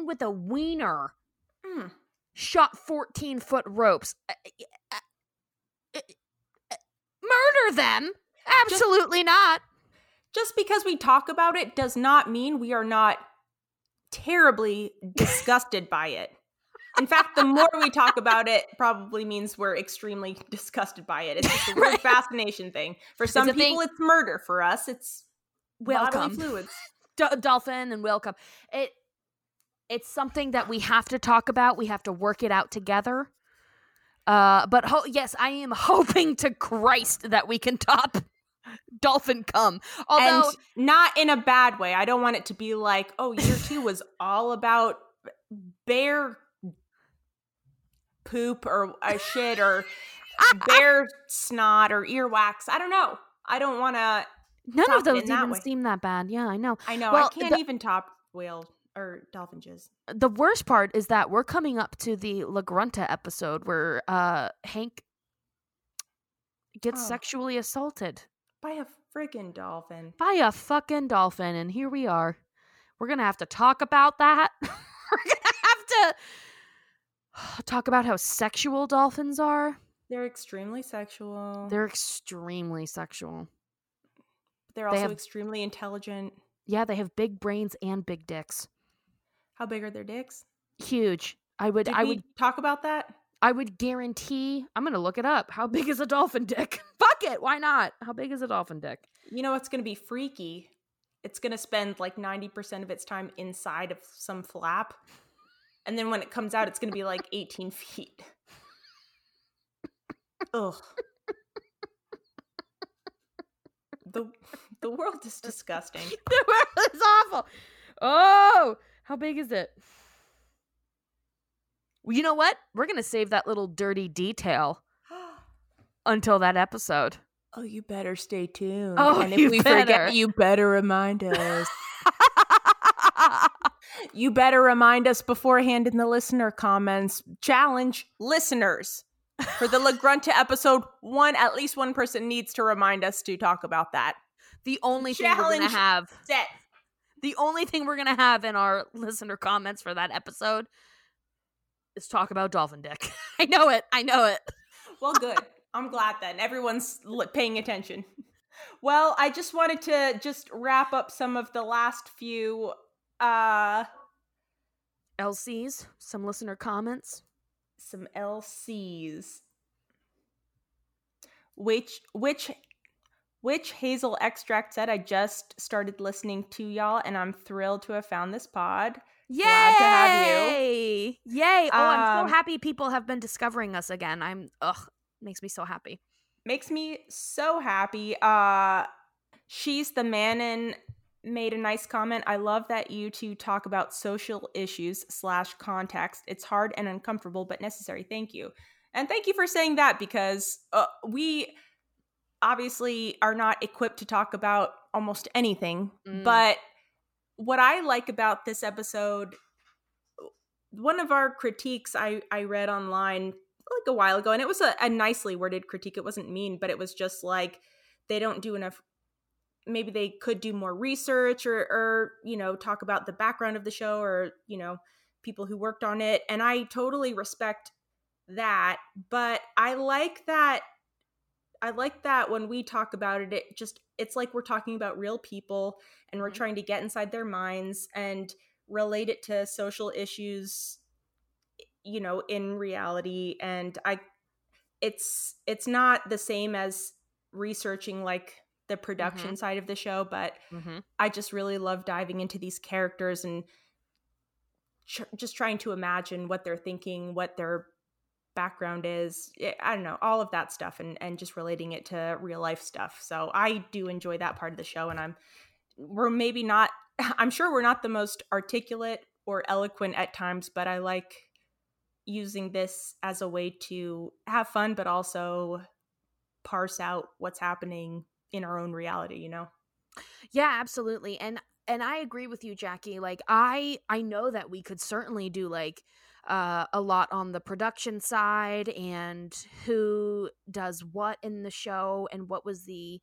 with a wiener shot 14-foot ropes. Murder them? Absolutely not. Just because we talk about it does not mean we are not terribly disgusted by it. In fact, the more we talk about it probably means we're extremely disgusted by it. It's just a weird fascination thing. For some people, it's murder. For us, it's bodily fluids. Dolphin and welcome. It's something that we have to talk about. We have to work it out together. But yes, I am hoping to Christ that we can top dolphin cum. Although and not in a bad way. I don't want it to be like, oh, year two was all about bear poop or shit or bear snot or earwax. I don't know. I don't want to. None of those even seem that bad. Yeah, I know. I know. Well, I can't even top whale or dolphin jizz. The worst part is that we're coming up to the La Grunta episode where Hank gets sexually assaulted by a friggin' dolphin. By a fucking dolphin. And here we are. We're going to have to talk about that. We're going to have to talk about how sexual dolphins are. They're extremely sexual. They're also extremely intelligent. Yeah, they have big brains and big dicks. How big are their dicks? Huge. Did we talk about that? I would guarantee. I'm going to look it up. How big is a dolphin dick? Fuck it. Why not? How big is a dolphin dick? You know what's going to be freaky? It's going to spend like 90% of its time inside of some flap. And then when it comes out, it's going to be like 18 feet. Ugh. The world is disgusting. The world is awful. Oh, how big is it? Well, you know what? We're going to save that little dirty detail until that episode. Oh, you better stay tuned. Oh, and if we forget, you better remind us. You better remind us beforehand in the listener comments. Challenge listeners. For the La Grunta episode 1, at least one person needs to remind us to talk about that. The only thing we're going to have. Set. The only thing we're going to have in our listener comments for that episode is talk about dolphin dick. I know it. Well, good. I'm glad then. Everyone's paying attention. Well, I just wanted to wrap up some of the last few LCs, some listener comments, some LCs. Which Hazel Extract said, I just started listening to y'all and I'm thrilled to have found this pod. Yay! Glad to have you. Yay! Oh, I'm so happy people have been discovering us again. Makes me so happy. She's the Marin made a nice comment. I love that you two talk about social issues / context. It's hard and uncomfortable, but necessary. Thank you. And thank you for saying that, because we obviously are not equipped to talk about almost anything. Mm. But what I like about this episode, one of our critiques I read online like a while ago, and it was a nicely worded critique. It wasn't mean, but it was just like, they don't do enough. Maybe they could do more research or, you know, talk about the background of the show or, you know, people who worked on it. And I totally respect that. But I like that when we talk about it, it's like we're talking about real people and we're trying to get inside their minds and relate it to social issues, you know, in reality. And it's not the same as researching like the production side of the show, but I just really love diving into these characters and just trying to imagine what they're thinking, what their background is, I don't know, all of that stuff, and just relating it to real life stuff. So I do enjoy that part of the show, and I'm sure we're not the most articulate or eloquent at times, but I like using this as a way to have fun, but also parse out what's happening in our own reality, you know? Yeah, absolutely. And I agree with you, Jackie. Like, I know that we could certainly do like a lot on the production side and who does what in the show and what was the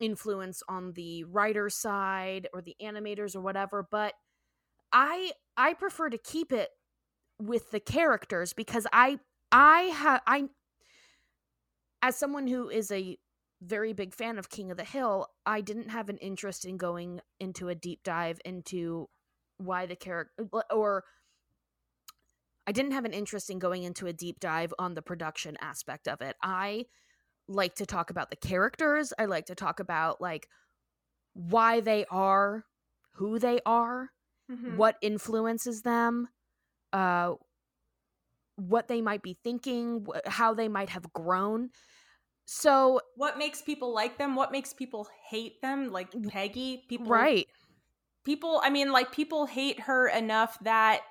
influence on the writer side or the animators or whatever. But I prefer to keep it with the characters, because I as someone who is a very big fan of King of the Hill, I didn't have an interest in going into a deep dive into on the production aspect of it. I like to talk about the characters. I like to talk about like why they are who they are, mm-hmm. what influences them, what they might be thinking, how they might have grown. So what makes people like them? What makes people hate them? Like Peggy, people hate her enough that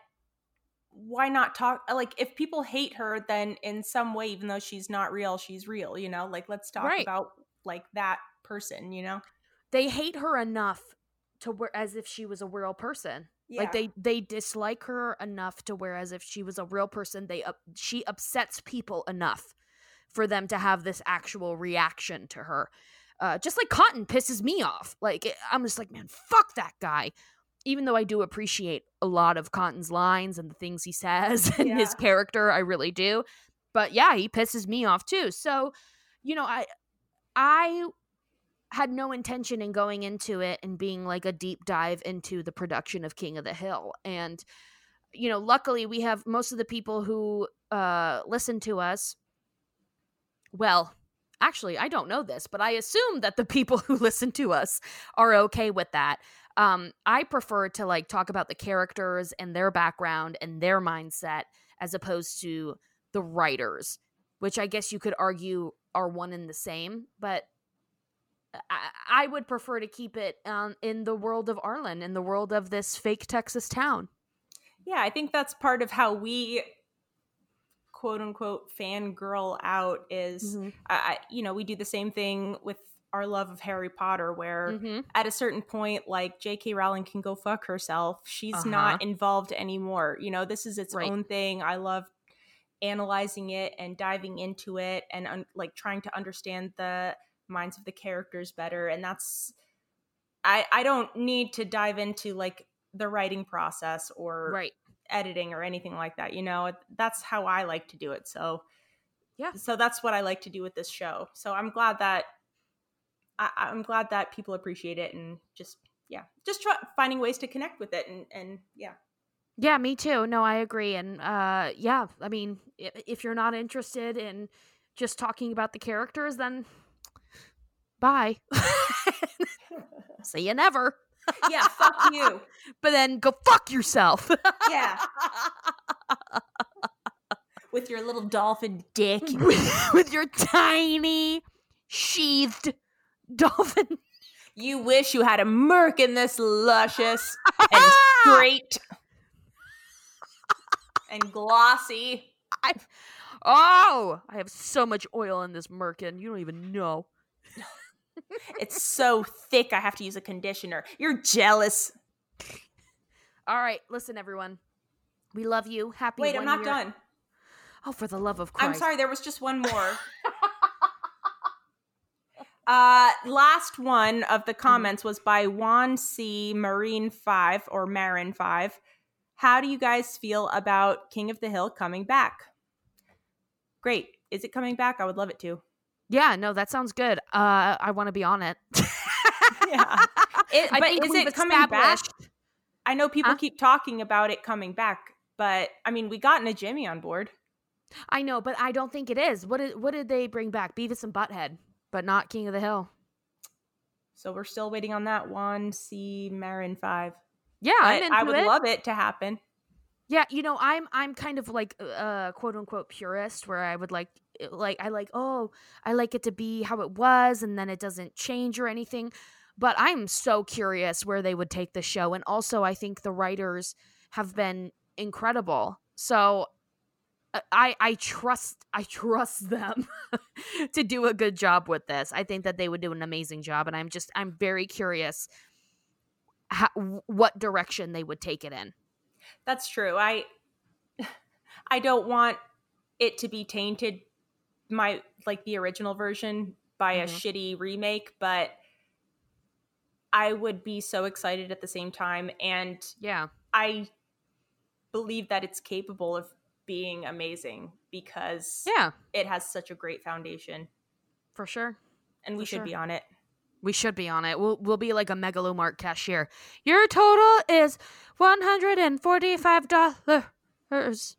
why not talk? Like, if people hate her, then in some way, even though she's not real, she's real, you know, like, let's talk about like that person, you know, they hate her enough to where as if she was a real person. Yeah. Like they dislike her enough to where as if she was a real person, she upsets people enough for them to have this actual reaction to her. Just like Cotton pisses me off. Like, I'm just like, man, fuck that guy. Even though I do appreciate a lot of Cotton's lines and the things he says and his character, I really do. But yeah, he pisses me off too. So, you know, I had no intention in going into it and being like a deep dive into the production of King of the Hill. And, you know, luckily we have most of the people who listen to us. Well, actually, I don't know this, but I assume that the people who listen to us are okay with that. I prefer to like talk about the characters and their background and their mindset as opposed to the writers, which I guess you could argue are one and the same. But I would prefer to keep it in the world of Arlen, in the world of this fake Texas town. Yeah, I think that's part of how we quote unquote fangirl out is, mm-hmm. You know, we do the same thing with our love of Harry Potter, where mm-hmm. at a certain point, like J.K. Rowling can go fuck herself. She's not involved anymore. You know, this is its own thing. I love analyzing it and diving into it and like trying to understand the minds of the characters better. And that's, I don't need to dive into like the writing process or editing or anything like that. You know, that's how I like to do it. So yeah, so that's what I like to do with this show. So I'm glad that people appreciate it, and just try finding ways to connect with it. And me too. No, I agree. And I mean, if you're not interested in just talking about the characters, then bye. See you never. Yeah, fuck you. But then go fuck yourself. Yeah. With your little dolphin dick. With your tiny, sheathed dolphin. You wish you had a merc in this luscious and straight and glossy. I have so much oil in this merkin. You don't even know. It's so thick, I have to use a conditioner. You're jealous. All right, listen, everyone. We love you. Happy Wait, I'm not done. Oh, for the love of Christ. I'm sorry, there was just one more. Last one of the comments was by Juan C. Marin 5, or Marin 5. How do you guys feel about King of the Hill coming back? Great. Is it coming back? I would love it to. Yeah, no, that sounds good. I want to be on it. Yeah. Is it coming back? I know people keep talking about it coming back, but I mean, we got Najimy on board. I know, but I don't think it is. What did they bring back? Beavis and Butthead, but not King of the Hill. So we're still waiting on that. Juan C. Marin 5. Yeah, I would love it to happen. Yeah, you know, I'm kind of like quote unquote purist, where I would I like it to be how it was, and then it doesn't change or anything. But I'm so curious where they would take the show, and also I think the writers have been incredible. So I trust them to do a good job with this. I think that they would do an amazing job, and I'm very curious what direction they would take it in. That's true. I don't want it to be tainted, the original version, by a shitty remake, but I would be so excited at the same time, and yeah, I believe that it's capable of being amazing because it has such a great foundation. For sure. And we should be on it. We should be on it. We'll be like a Megalomart cashier. Your total is $145. That's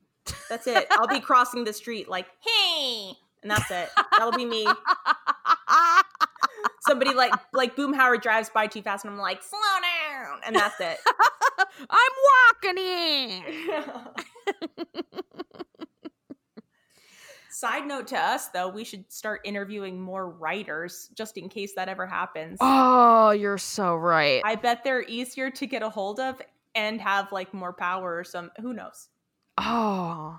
it. I'll be crossing the street like, hey, and that's it. That'll be me. Somebody like Boomhauer drives by too fast and I'm like, slow down, and that's it. I'm walking in. Side note to us, though, we should start interviewing more writers just in case that ever happens. Oh, you're so right. I bet they're easier to get a hold of and have more power or some, who knows? Oh,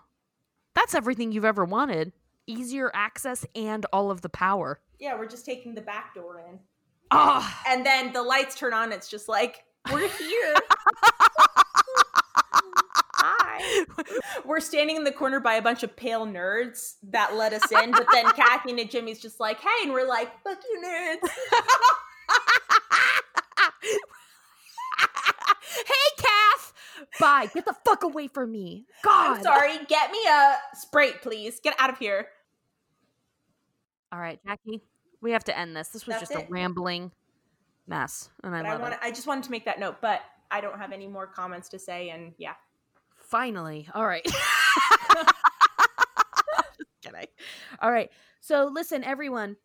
that's everything you've ever wanted. Easier access and all of the power. Yeah, we're just taking the back door in. Oh. And then the lights turn on. It's just like, we're here. Hi. We're standing in the corner by a bunch of pale nerds that let us in. But then Kathy and Jimmy's just like, hey. And we're like, fuck you, nerds. Hey, Kath. Bye. Get the fuck away from me. God. I'm sorry. Get me a Sprite, please. Get out of here. All right, Jackie, we have to end this. This was a rambling mess, and I love it. I just wanted to make that note, but I don't have any more comments to say, and yeah. Finally. All right. Just kidding. All right. So listen, everyone.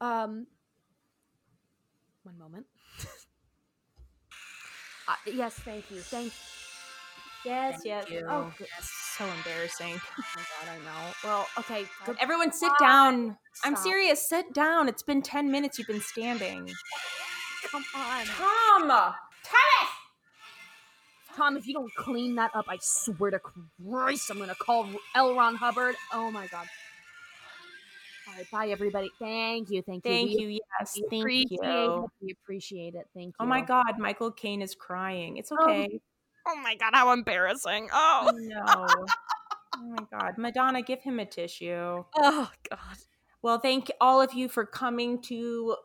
One moment. Yes, thank you. Thank you. Oh, yes. So embarrassing. Oh my God, I know. Well, okay. Good. Everyone sit down. Stop. I'm serious. Sit down. It's been 10 minutes. You've been standing. Come on. Thomas! Tom, if you don't clean that up, I swear to Christ, I'm going to call L. Ron Hubbard. Oh my God. All right. Bye, everybody. Thank you. Yes. Thank you. We appreciate it. Thank you. Oh my God. Michael Caine is crying. It's okay. Oh my God, how embarrassing. Oh, no. Oh my God. Madonna, give him a tissue. Oh, God. Well, thank all of you for coming to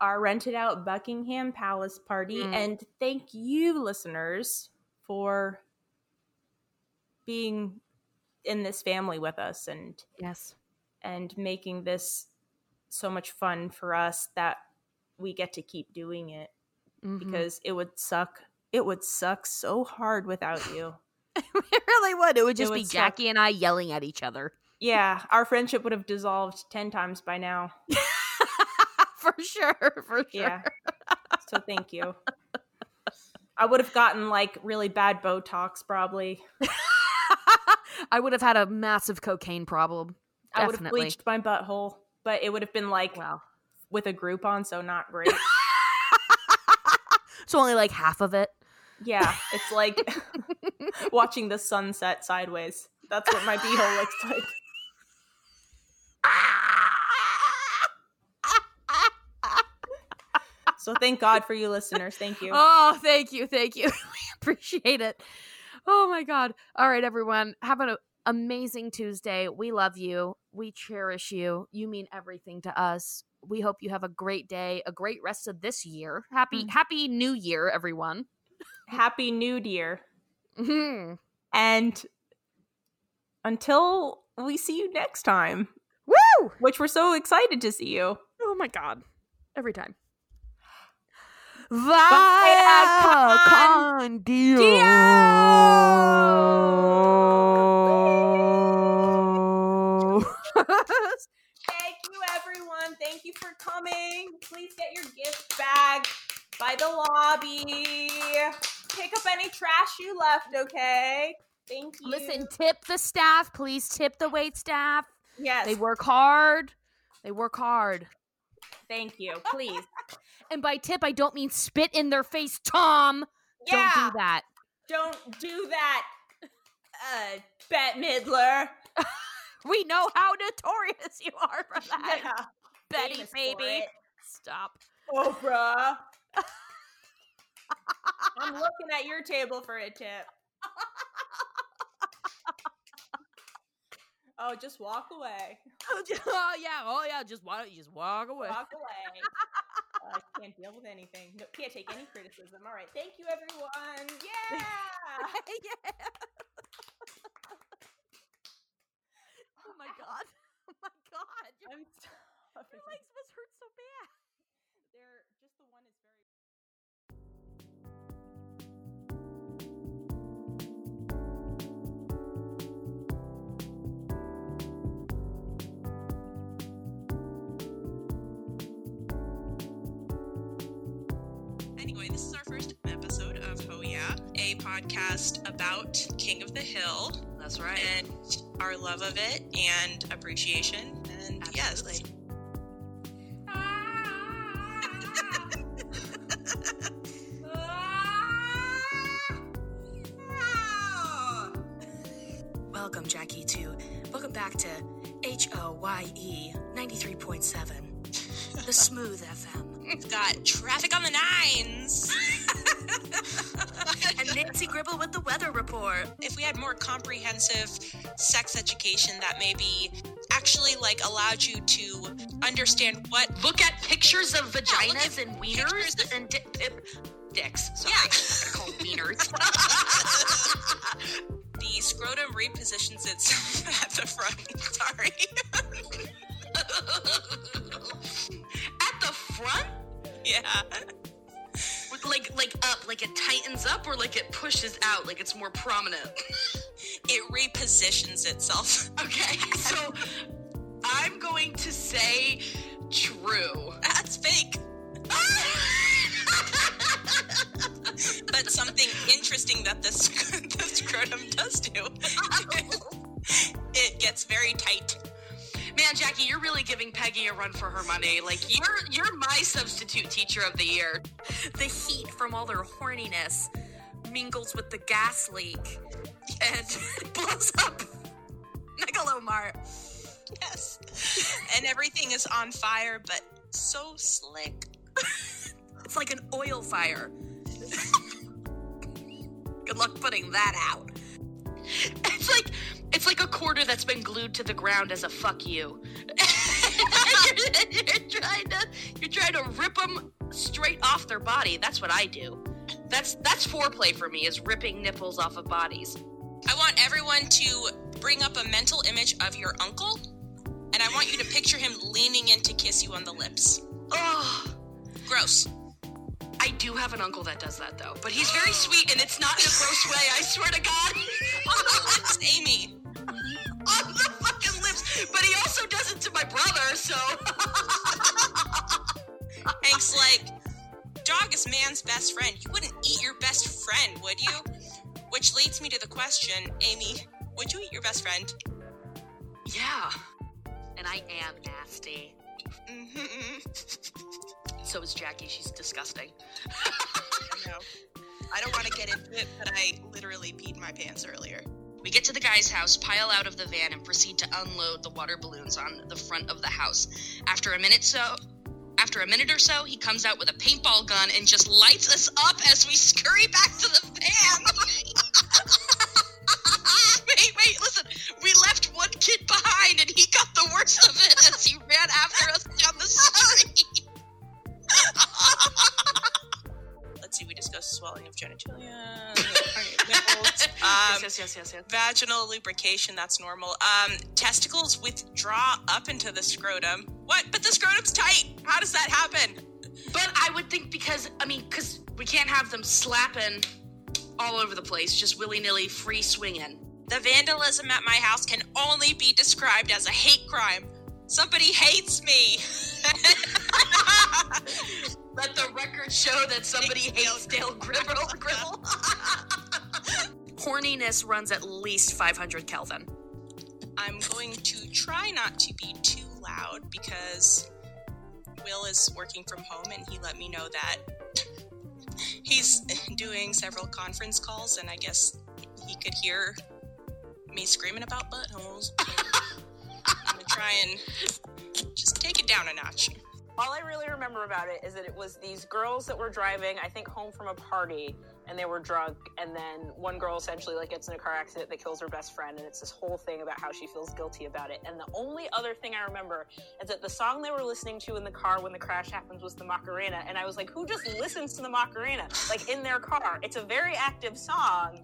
our rented out Buckingham Palace party. And thank you, listeners, for being in this family with us and making this so much fun for us that we get to keep doing it because it would suck. It would suck so hard without you. It really would. It would just be Jackie and I yelling at each other. Yeah. Our friendship would have dissolved 10 times by now. For sure. Yeah. So thank you. I would have gotten really bad Botox probably. I would have had a massive cocaine problem. Definitely. I would have bleached my butthole, but it would have been with a Groupon, so not great. It's only half of it. Yeah, it's like watching the sunset sideways. That's what my beehole looks like. So thank God for you listeners. Thank you. Oh, thank you. We appreciate it. Oh, my God. All right, everyone. Have an amazing Tuesday. We love you. We cherish you. You mean everything to us. We hope you have a great day, a great rest of this year. Happy New Year, everyone. Happy New Year. Mm-hmm. And until we see you next time. Woo! Which we're so excited to see you. Oh, my God. Every time. Via con Dio. Thank you, everyone. Thank you for coming. Please get your gift bag by the lobby. Pick up any trash you left, okay? Thank you. Listen, tip the staff. Please tip the wait staff. Yes. They work hard. Thank you. Please. And by tip, I don't mean spit in their face, Tom. Yeah. Don't do that. Don't do that, Bette Midler. We know how notorious you are for that. Yeah. Betty, famous baby. Stop. Oprah. I'm looking at your table for a tip. Oh, just walk away. Oh yeah. Just why don't you just walk away? Walk away. I can't deal with anything. No, can't take any criticism. All right. Thank you, everyone. Yeah. Yeah. Oh my god. Your legs must hurt so bad. They're just the one is very. Anyway, this is our first episode of Ho Yeah, a podcast about King of the Hill. That's right. And our love of it and appreciation. And absolutely. Yes. Welcome, Jackie, welcome back to HOYE 93.7, the Smooth FM. We've got traffic on the nines. And Nancy Gribble with the weather report. If we had more comprehensive sex education that maybe actually allowed you to understand what... Look at pictures of vaginas and wieners and dicks. Sorry, I call them wieners. The scrotum repositions itself at the front. Sorry. Front? Yeah. Like up, like it tightens up or like it pushes out, like it's more prominent. It repositions itself. Okay, so I'm going to say true. That's fake. But something interesting that the scrotum does do, it gets very tight. Man, Jackie, you're really giving Peggy a run for her money. You're my substitute teacher of the year. The heat from all their horniness mingles with the gas leak and blows up Megalomart. Yes. And everything is on fire, but so slick. It's like an oil fire. Good luck putting that out. It's like a quarter that's been glued to the ground as a fuck you. you're trying to rip them straight off their body. That's what I do. That's foreplay for me, is ripping nipples off of bodies. I want everyone to bring up a mental image of your uncle, and I want you to picture him leaning in to kiss you on the lips. Oh, gross. I do have an uncle that does that, though. But he's very sweet, and it's not in a gross way, I swear to God. On the lips, Amy. On the fucking lips. But he also does it to my brother, so... Hank's like, dog is man's best friend. You wouldn't eat your best friend, would you? Which leads me to the question, Amy, would you eat your best friend? Yeah. And I am nasty. Mm-hmm. So is Jackie. She's disgusting. No. I don't want to get into it, but I literally peed my pants earlier. We get to the guy's house, pile out of the van, and proceed to unload the water balloons on the front of the house. After a minute or so, he comes out with a paintball gun and just lights us up as we scurry back to the van. Wait, listen. We left one kid behind, and he got the worst of it as he ran after us down the street. Let's see, we discussed swelling of genitalia, nipples, yes. Vaginal lubrication, that's normal. Testicles withdraw up into the scrotum. What? But the scrotum's tight. How does that happen? But I would think because we can't have them slapping all over the place, just willy-nilly free swinging. The vandalism at my house can only be described as a hate crime. Somebody hates me. Let the record show that somebody hates Dale Gribble. Horniness runs at least 500 Kelvin. I'm going to try not to be too loud because Will is working from home and he let me know that he's doing several conference calls and I guess he could hear me screaming about buttholes. I'm going to try and just take it down a notch. All I really remember about it is that it was these girls that were driving, I think, home from a party, and they were drunk, and then one girl essentially like gets in a car accident that kills her best friend, and it's this whole thing about how she feels guilty about it. And the only other thing I remember is that the song they were listening to in the car when the crash happens was the Macarena, and I was like, who just listens to the Macarena? Like, in their car. It's a very active song.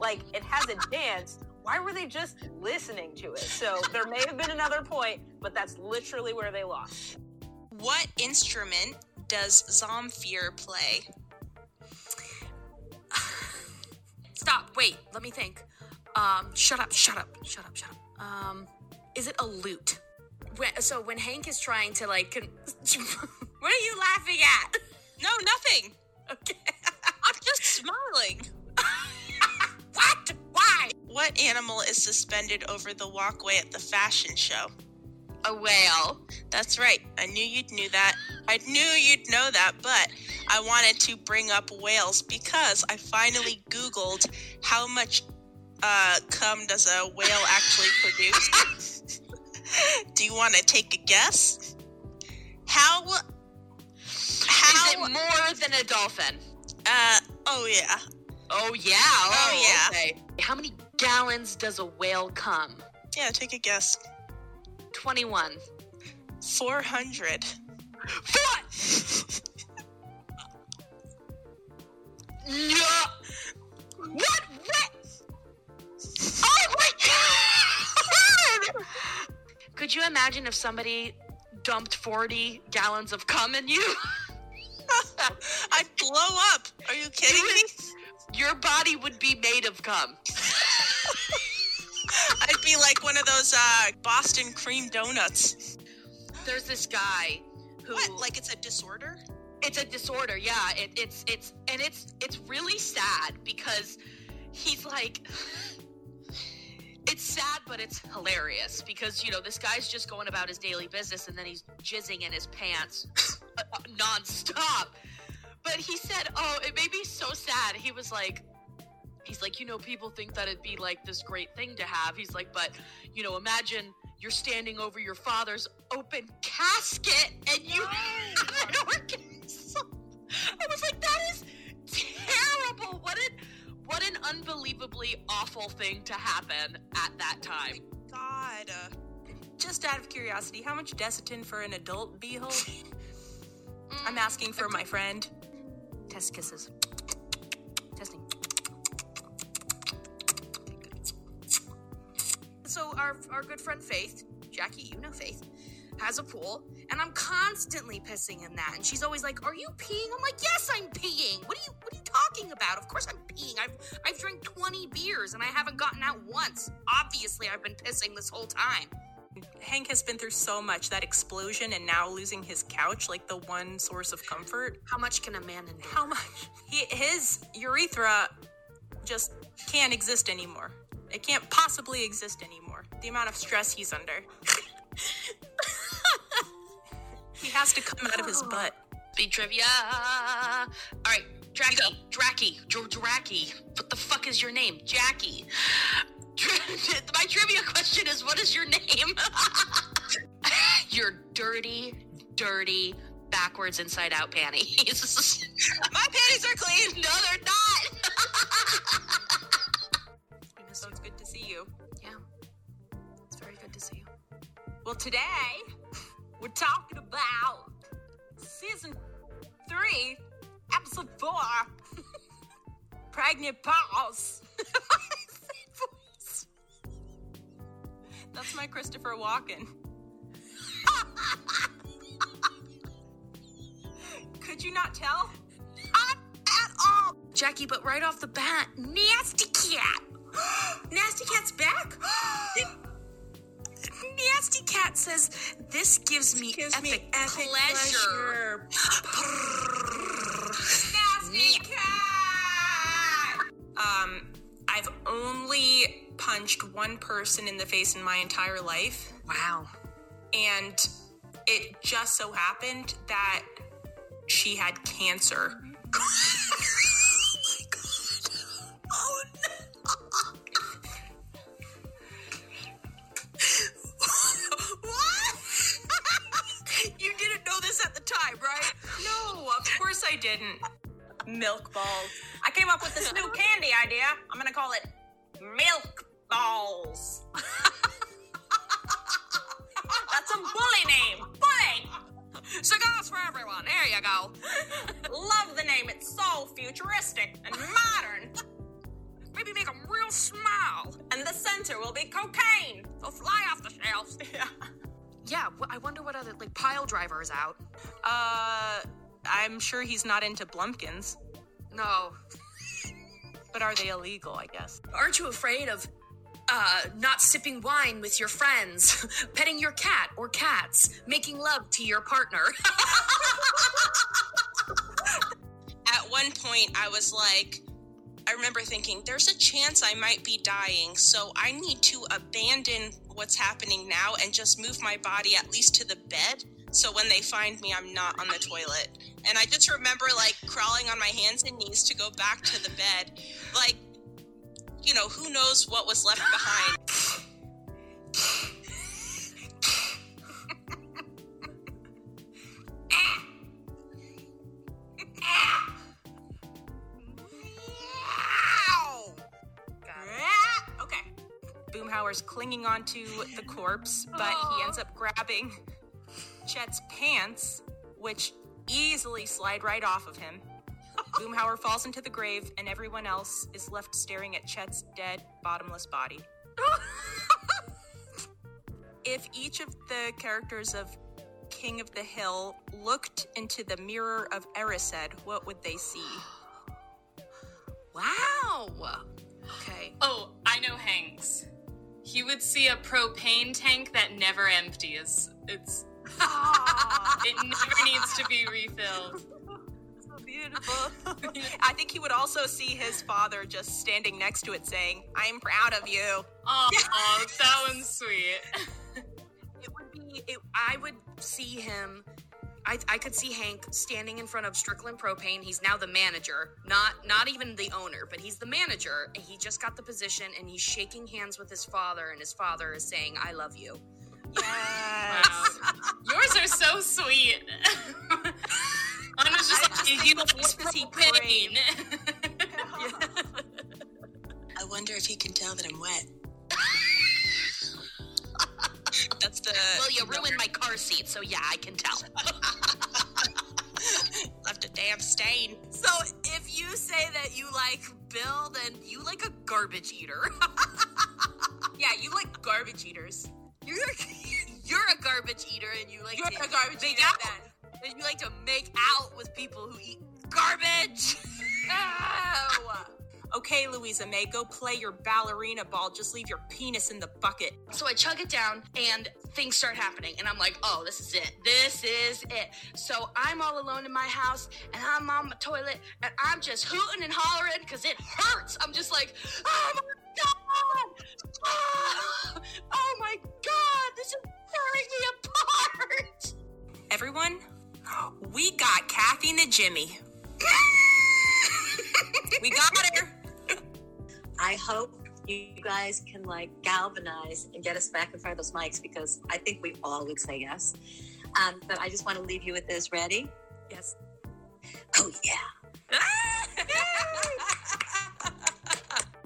Like, it has a dance. Why were they just listening to it? So there may have been another point, but that's literally where they lost. What instrument does Zomfir play? Stop, wait, let me think. Shut up. Is it a lute? When Hank is trying to, like... What are you laughing at? No, nothing. Okay. I'm just smiling. What? Why? What animal is suspended over the walkway at the fashion show? A whale. That's right. I knew you'd know that, but I wanted to bring up whales because I finally Googled how much cum does a whale actually produce. Do you want to take a guess? How is it more than a dolphin? Oh yeah. Okay. How many gallons does a whale cum? Yeah, take a guess. 21. 400. What? No. What? Oh my God! Could you imagine if somebody dumped 40 gallons of cum in you? I'd blow up. Are you kidding me? Your body would be made of cum. I'd be like one of those Boston cream donuts. There's this guy who... What? Like it's a disorder? It's a disorder, yeah. It's really sad because he's like... It's sad, but it's hilarious because, you know, this guy's just going about his daily business and then he's jizzing in his pants nonstop. But he said, oh, it made me so sad. He's like, you know, people think that it'd be like this great thing to have. He's like, but, you know, imagine you're standing over your father's open casket and you have an orgasm. I was like, that is terrible. What an unbelievably awful thing to happen at that time. Oh God. Just out of curiosity, how much Desitin for an adult beehole? I'm asking for my friend. Test kisses. Testing. So our good friend Faith, Jackie, you know Faith, has a pool, and I'm constantly pissing in that. And she's always like, are you peeing? I'm like, yes, I'm peeing. What are you talking about? Of course I'm peeing. I've drank 20 beers, and I haven't gotten out once. Obviously, I've been pissing this whole time. Hank has been through so much, that explosion and now losing his couch, like the one source of comfort. How much can a man endure? How much? His urethra just can't exist anymore. It can't possibly exist anymore. The amount of stress he's under. He has to come out of his butt. Be trivia. All right, Dracky. What the fuck is your name? Jackie. My trivia question is, what is your name? Your dirty, backwards inside out panties. My panties are clean. No, they're not. So it's good to see you. Yeah, it's very good to see you. Well, today, we're talking about season 3, episode 4, Pregnant Pause. That's my Christopher Walken. Could you not tell? Not at all. Jackie, but right off the bat, Nasty Cat. Nasty Cat's back. Nasty Cat says, this gives me epic pleasure. Nasty Cat! I've only punched one person in the face in my entire life. Wow. And it just so happened that she had cancer. Oh my God. Oh no. What? You didn't know this at the time, right? No, of course I didn't. Milk balls. I came up with this new candy idea. I'm going to call it Milk Balls. That's a bully name. Bully! Cigars for everyone. There you go. Love the name. It's so futuristic and modern. Maybe make them real small. And the center will be cocaine. They'll fly off the shelves. Yeah, I wonder what other, pile driver is out. I'm sure he's not into Blumpkins. No. But are they illegal, I guess? Aren't you afraid of not sipping wine with your friends, petting your cat or cats, making love to your partner? At one point, I was like, I remember thinking, there's a chance I might be dying, so I need to abandon what's happening now and just move my body at least to the bed. So when they find me, I'm not on the toilet. And I just remember, crawling on my hands and knees to go back to the bed. Who knows what was left behind. Okay. Boomhauer's clinging onto the corpse, but he ends up grabbing Chet's pants, which easily slide right off of him. Boomhauer falls into the grave, and everyone else is left staring at Chet's dead, bottomless body. If each of the characters of King of the Hill looked into the mirror of Erised, what would they see? Wow! Okay. Oh, I know Hanks. He would see a propane tank that never empties. It's... It never needs to be refilled. So beautiful. I think he would also see his father just standing next to it saying, I'm proud of you. Oh, that one's sweet. I would see him. I could see Hank standing in front of Strickland Propane. He's now the manager, not even the owner, but he's the manager. And he just got the position, and he's shaking hands with his father, and his father is saying, I love you. Yes. Wow. Yours are so sweet. I was just you propane. I wonder if he can tell that I'm wet. That's the... Well, you ruined my car seat, so yeah, I can tell. Left a damn stain. So if you say that you like Bill, then you like a garbage eater. Yeah, you like garbage eaters. You're a garbage eater, and you like to make out. And you like to make out with people who eat garbage. Oh. Okay, Louisa May, go play your ballerina ball. Just leave your penis in the bucket. So I chug it down, and things start happening. And I'm like, oh, this is it. This is it. So I'm all alone in my house, and I'm on my toilet, and I'm just hooting and hollering because it hurts. I'm just like, oh, my God. Oh, my God. This is tearing me apart. Everyone, we got Kathy Najimy. We got her. I hope you guys can galvanize and get us back in front of those mics, because I think we all would say yes. But I just want to leave you with this. Ready? Yes. Oh yeah.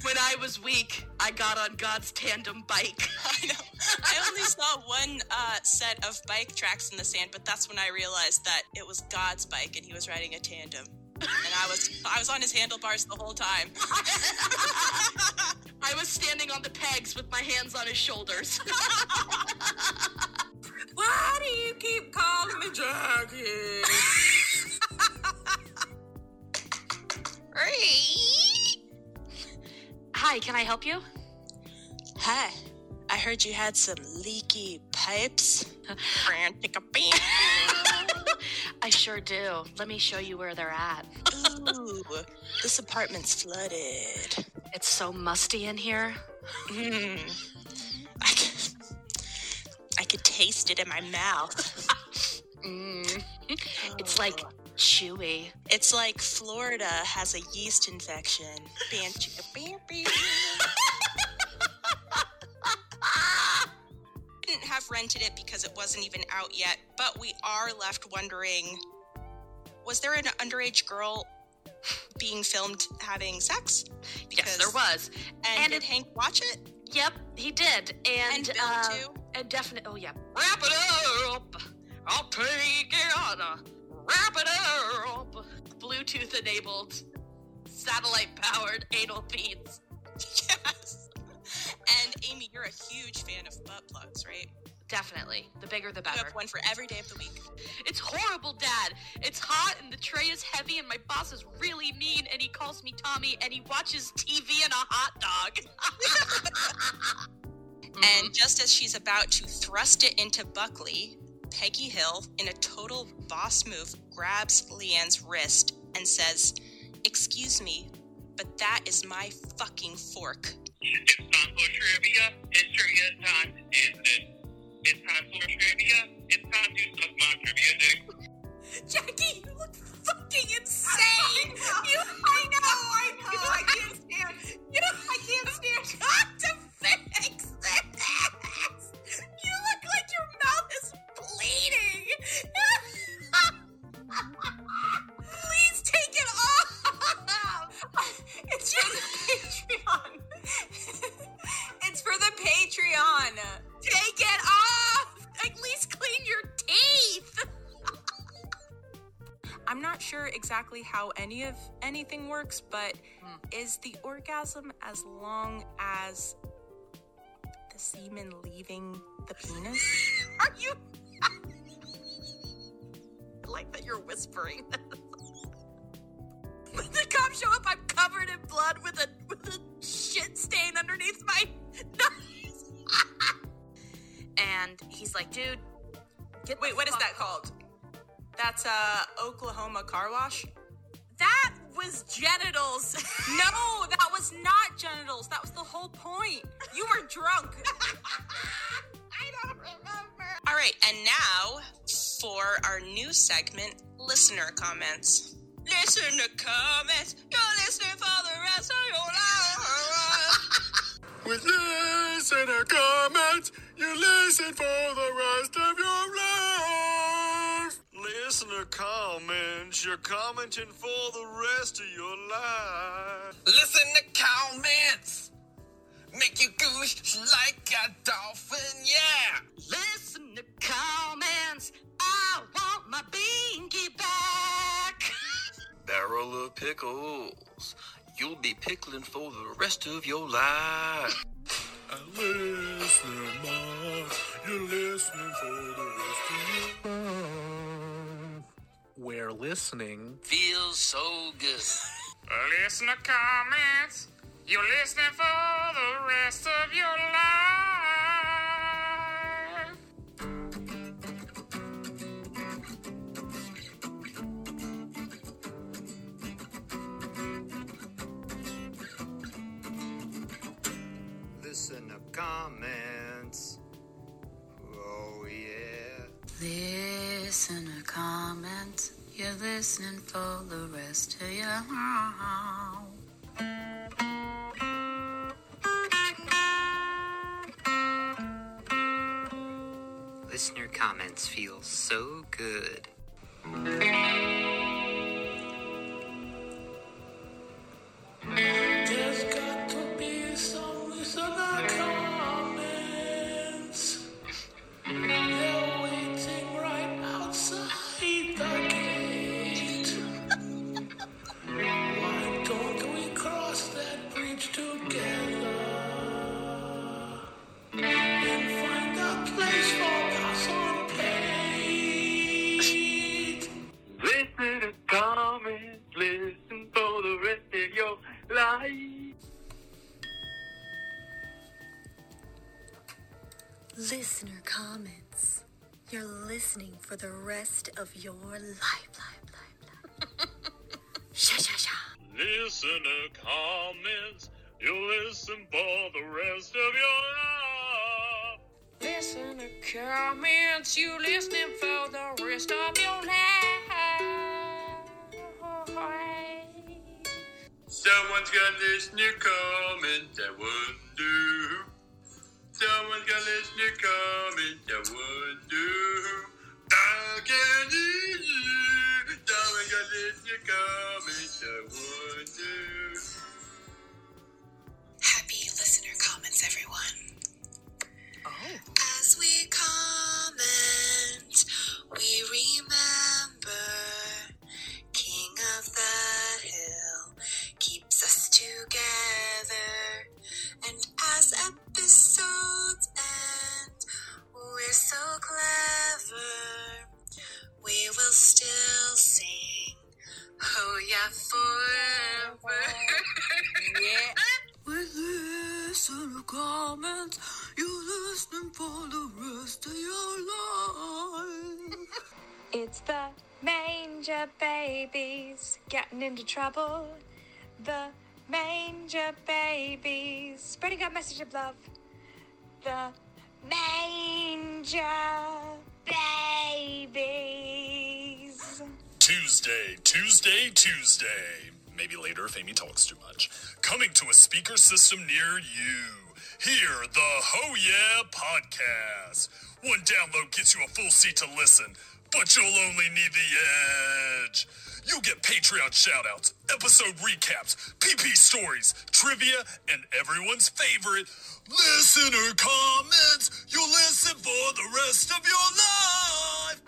When I was weak, I got on God's tandem bike. I know. I only saw one set of bike tracks in the sand, but that's when I realized that it was God's bike and he was riding a tandem. And I was on his handlebars the whole time. I was standing on the pegs with my hands on his shoulders. Why do you keep calling me Jackie? Hi, can I help you? Hi, I heard you had some leaky pipes. I sure do. Let me show you where they're at. Ooh, this apartment's flooded. It's so musty in here. I could taste it in my mouth. It's like chewy. It's like Florida has a yeast infection. Didn't have rented it because it wasn't even out yet, but we are left wondering, was there an underage girl being filmed having sex? Because yes, there was. And did Hank watch it? Yep, he did. And Bill, too? And definitely, oh yeah. Wrap it up! I'll take it on. Wrap it up! Bluetooth-enabled, satellite-powered anal beads. Yes! And Amy, you're a huge fan of butt plugs, right? Definitely. The bigger, the better. I have one for every day of the week. It's horrible, Dad. It's hot, and the tray is heavy, and my boss is really mean, and he calls me Tommy, and he watches TV and a hot dog. And just as she's about to thrust it into Buckley, Peggy Hill, in a total boss move, grabs Leanne's wrist and says, "Excuse me, but that is my fucking fork." It's time for trivia. It's trivia time. It's time for trivia. It's time to suck my trivia dick. Jackie, you look fucking insane. I know. I can't stand. I can't stand. You look like your mouth is bleeding. Please take it off. It's for the Patreon. It's for the Patreon. Take it off. At least clean your teeth. I'm not sure exactly how anything works, but is the orgasm as long as semen leaving the penis? Are you... I like that you're whispering. When the cops show up, I'm covered in blood with a shit stain underneath my nose. And he's like, dude, wait, what is that called? That's Oklahoma car wash? That was genitals. No, that was not genitals. That was the whole point. You were drunk. I don't remember. All right, and now for our new segment, listener comments. Listener comments. You're listening for the rest of your life. With listener comments, you listen for the rest of your life. Listener comments, you're commenting for the rest of your life. Listen to comments, make you goosh like a dolphin, yeah. Listen to comments, I want my binky back. Barrel of pickles, you'll be pickling for the rest of your life. And listen, Mom, you're listening for the rest of your life. Where listening feels so good. Listener comments. You're listening for the rest of your life. Listener comments. Oh, yeah. Listener comments. You're listening for the rest of your life. Listener comments feel so good. There's got to be some listener comments. They're waiting right outside the gate. Listener comments. You're listening for the rest of your life. Sha sha sha. Listener comments. You'll listen for the rest of your life. Listen to comments, you listening for the rest of your life. Someone's gonna listen to comments, I wonder. Someone's gonna listen to comments, I wonder. How can you? Someone's gonna listen to comments, I wonder. Happy listener comments, everyone. Oh. As we comment, we remember King of the Hill keeps us together. And as episodes end, we're so clever. We will still sing Ho Yeah forever. Yeah. We listen to comments, you're listening for the rest of your life. It's the manger babies getting into trouble. The manger babies spreading a message of love. The manger babies. Tuesday. Maybe later if Amy talks too much. Coming to a speaker system near you. Hear the Ho Yeah Podcast. One download gets you a full seat to listen, but you'll only need the edge. You'll get Patreon shoutouts, episode recaps, PP stories, trivia, and everyone's favorite listener comments. You'll listen for the rest of your life.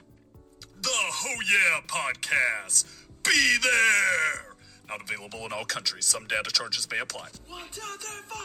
The Ho Yeah Podcast. Be there. Not available in all countries. Some data charges may apply. 1, 2, 3, 4.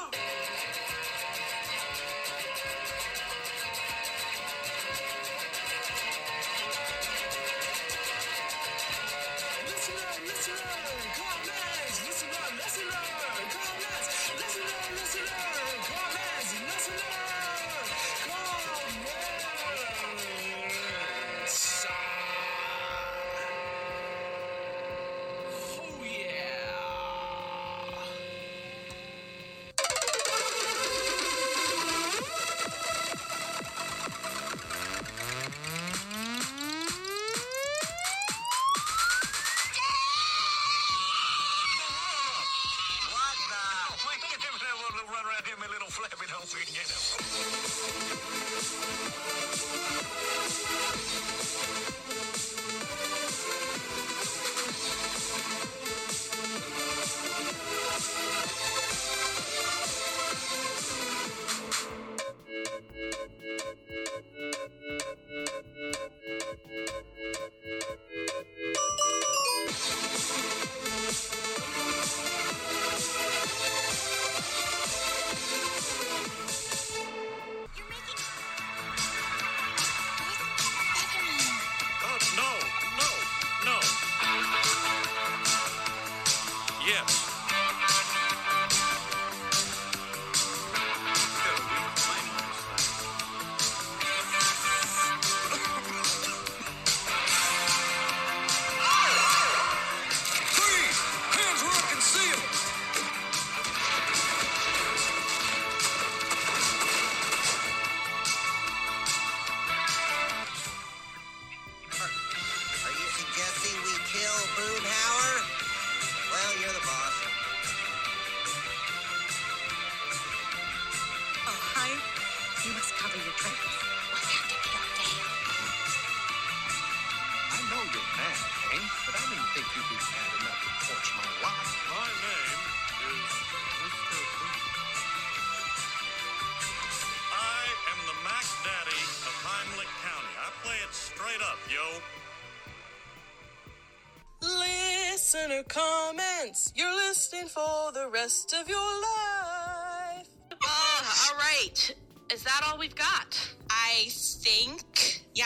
Comments. You're listening for the rest of your life. All right. Is that all we've got? I think. Yeah.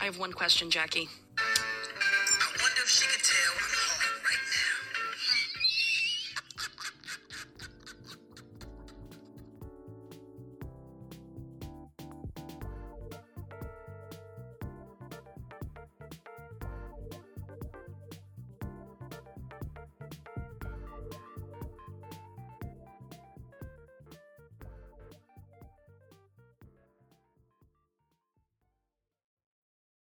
I have one question, Jackie. I wonder if she could tell.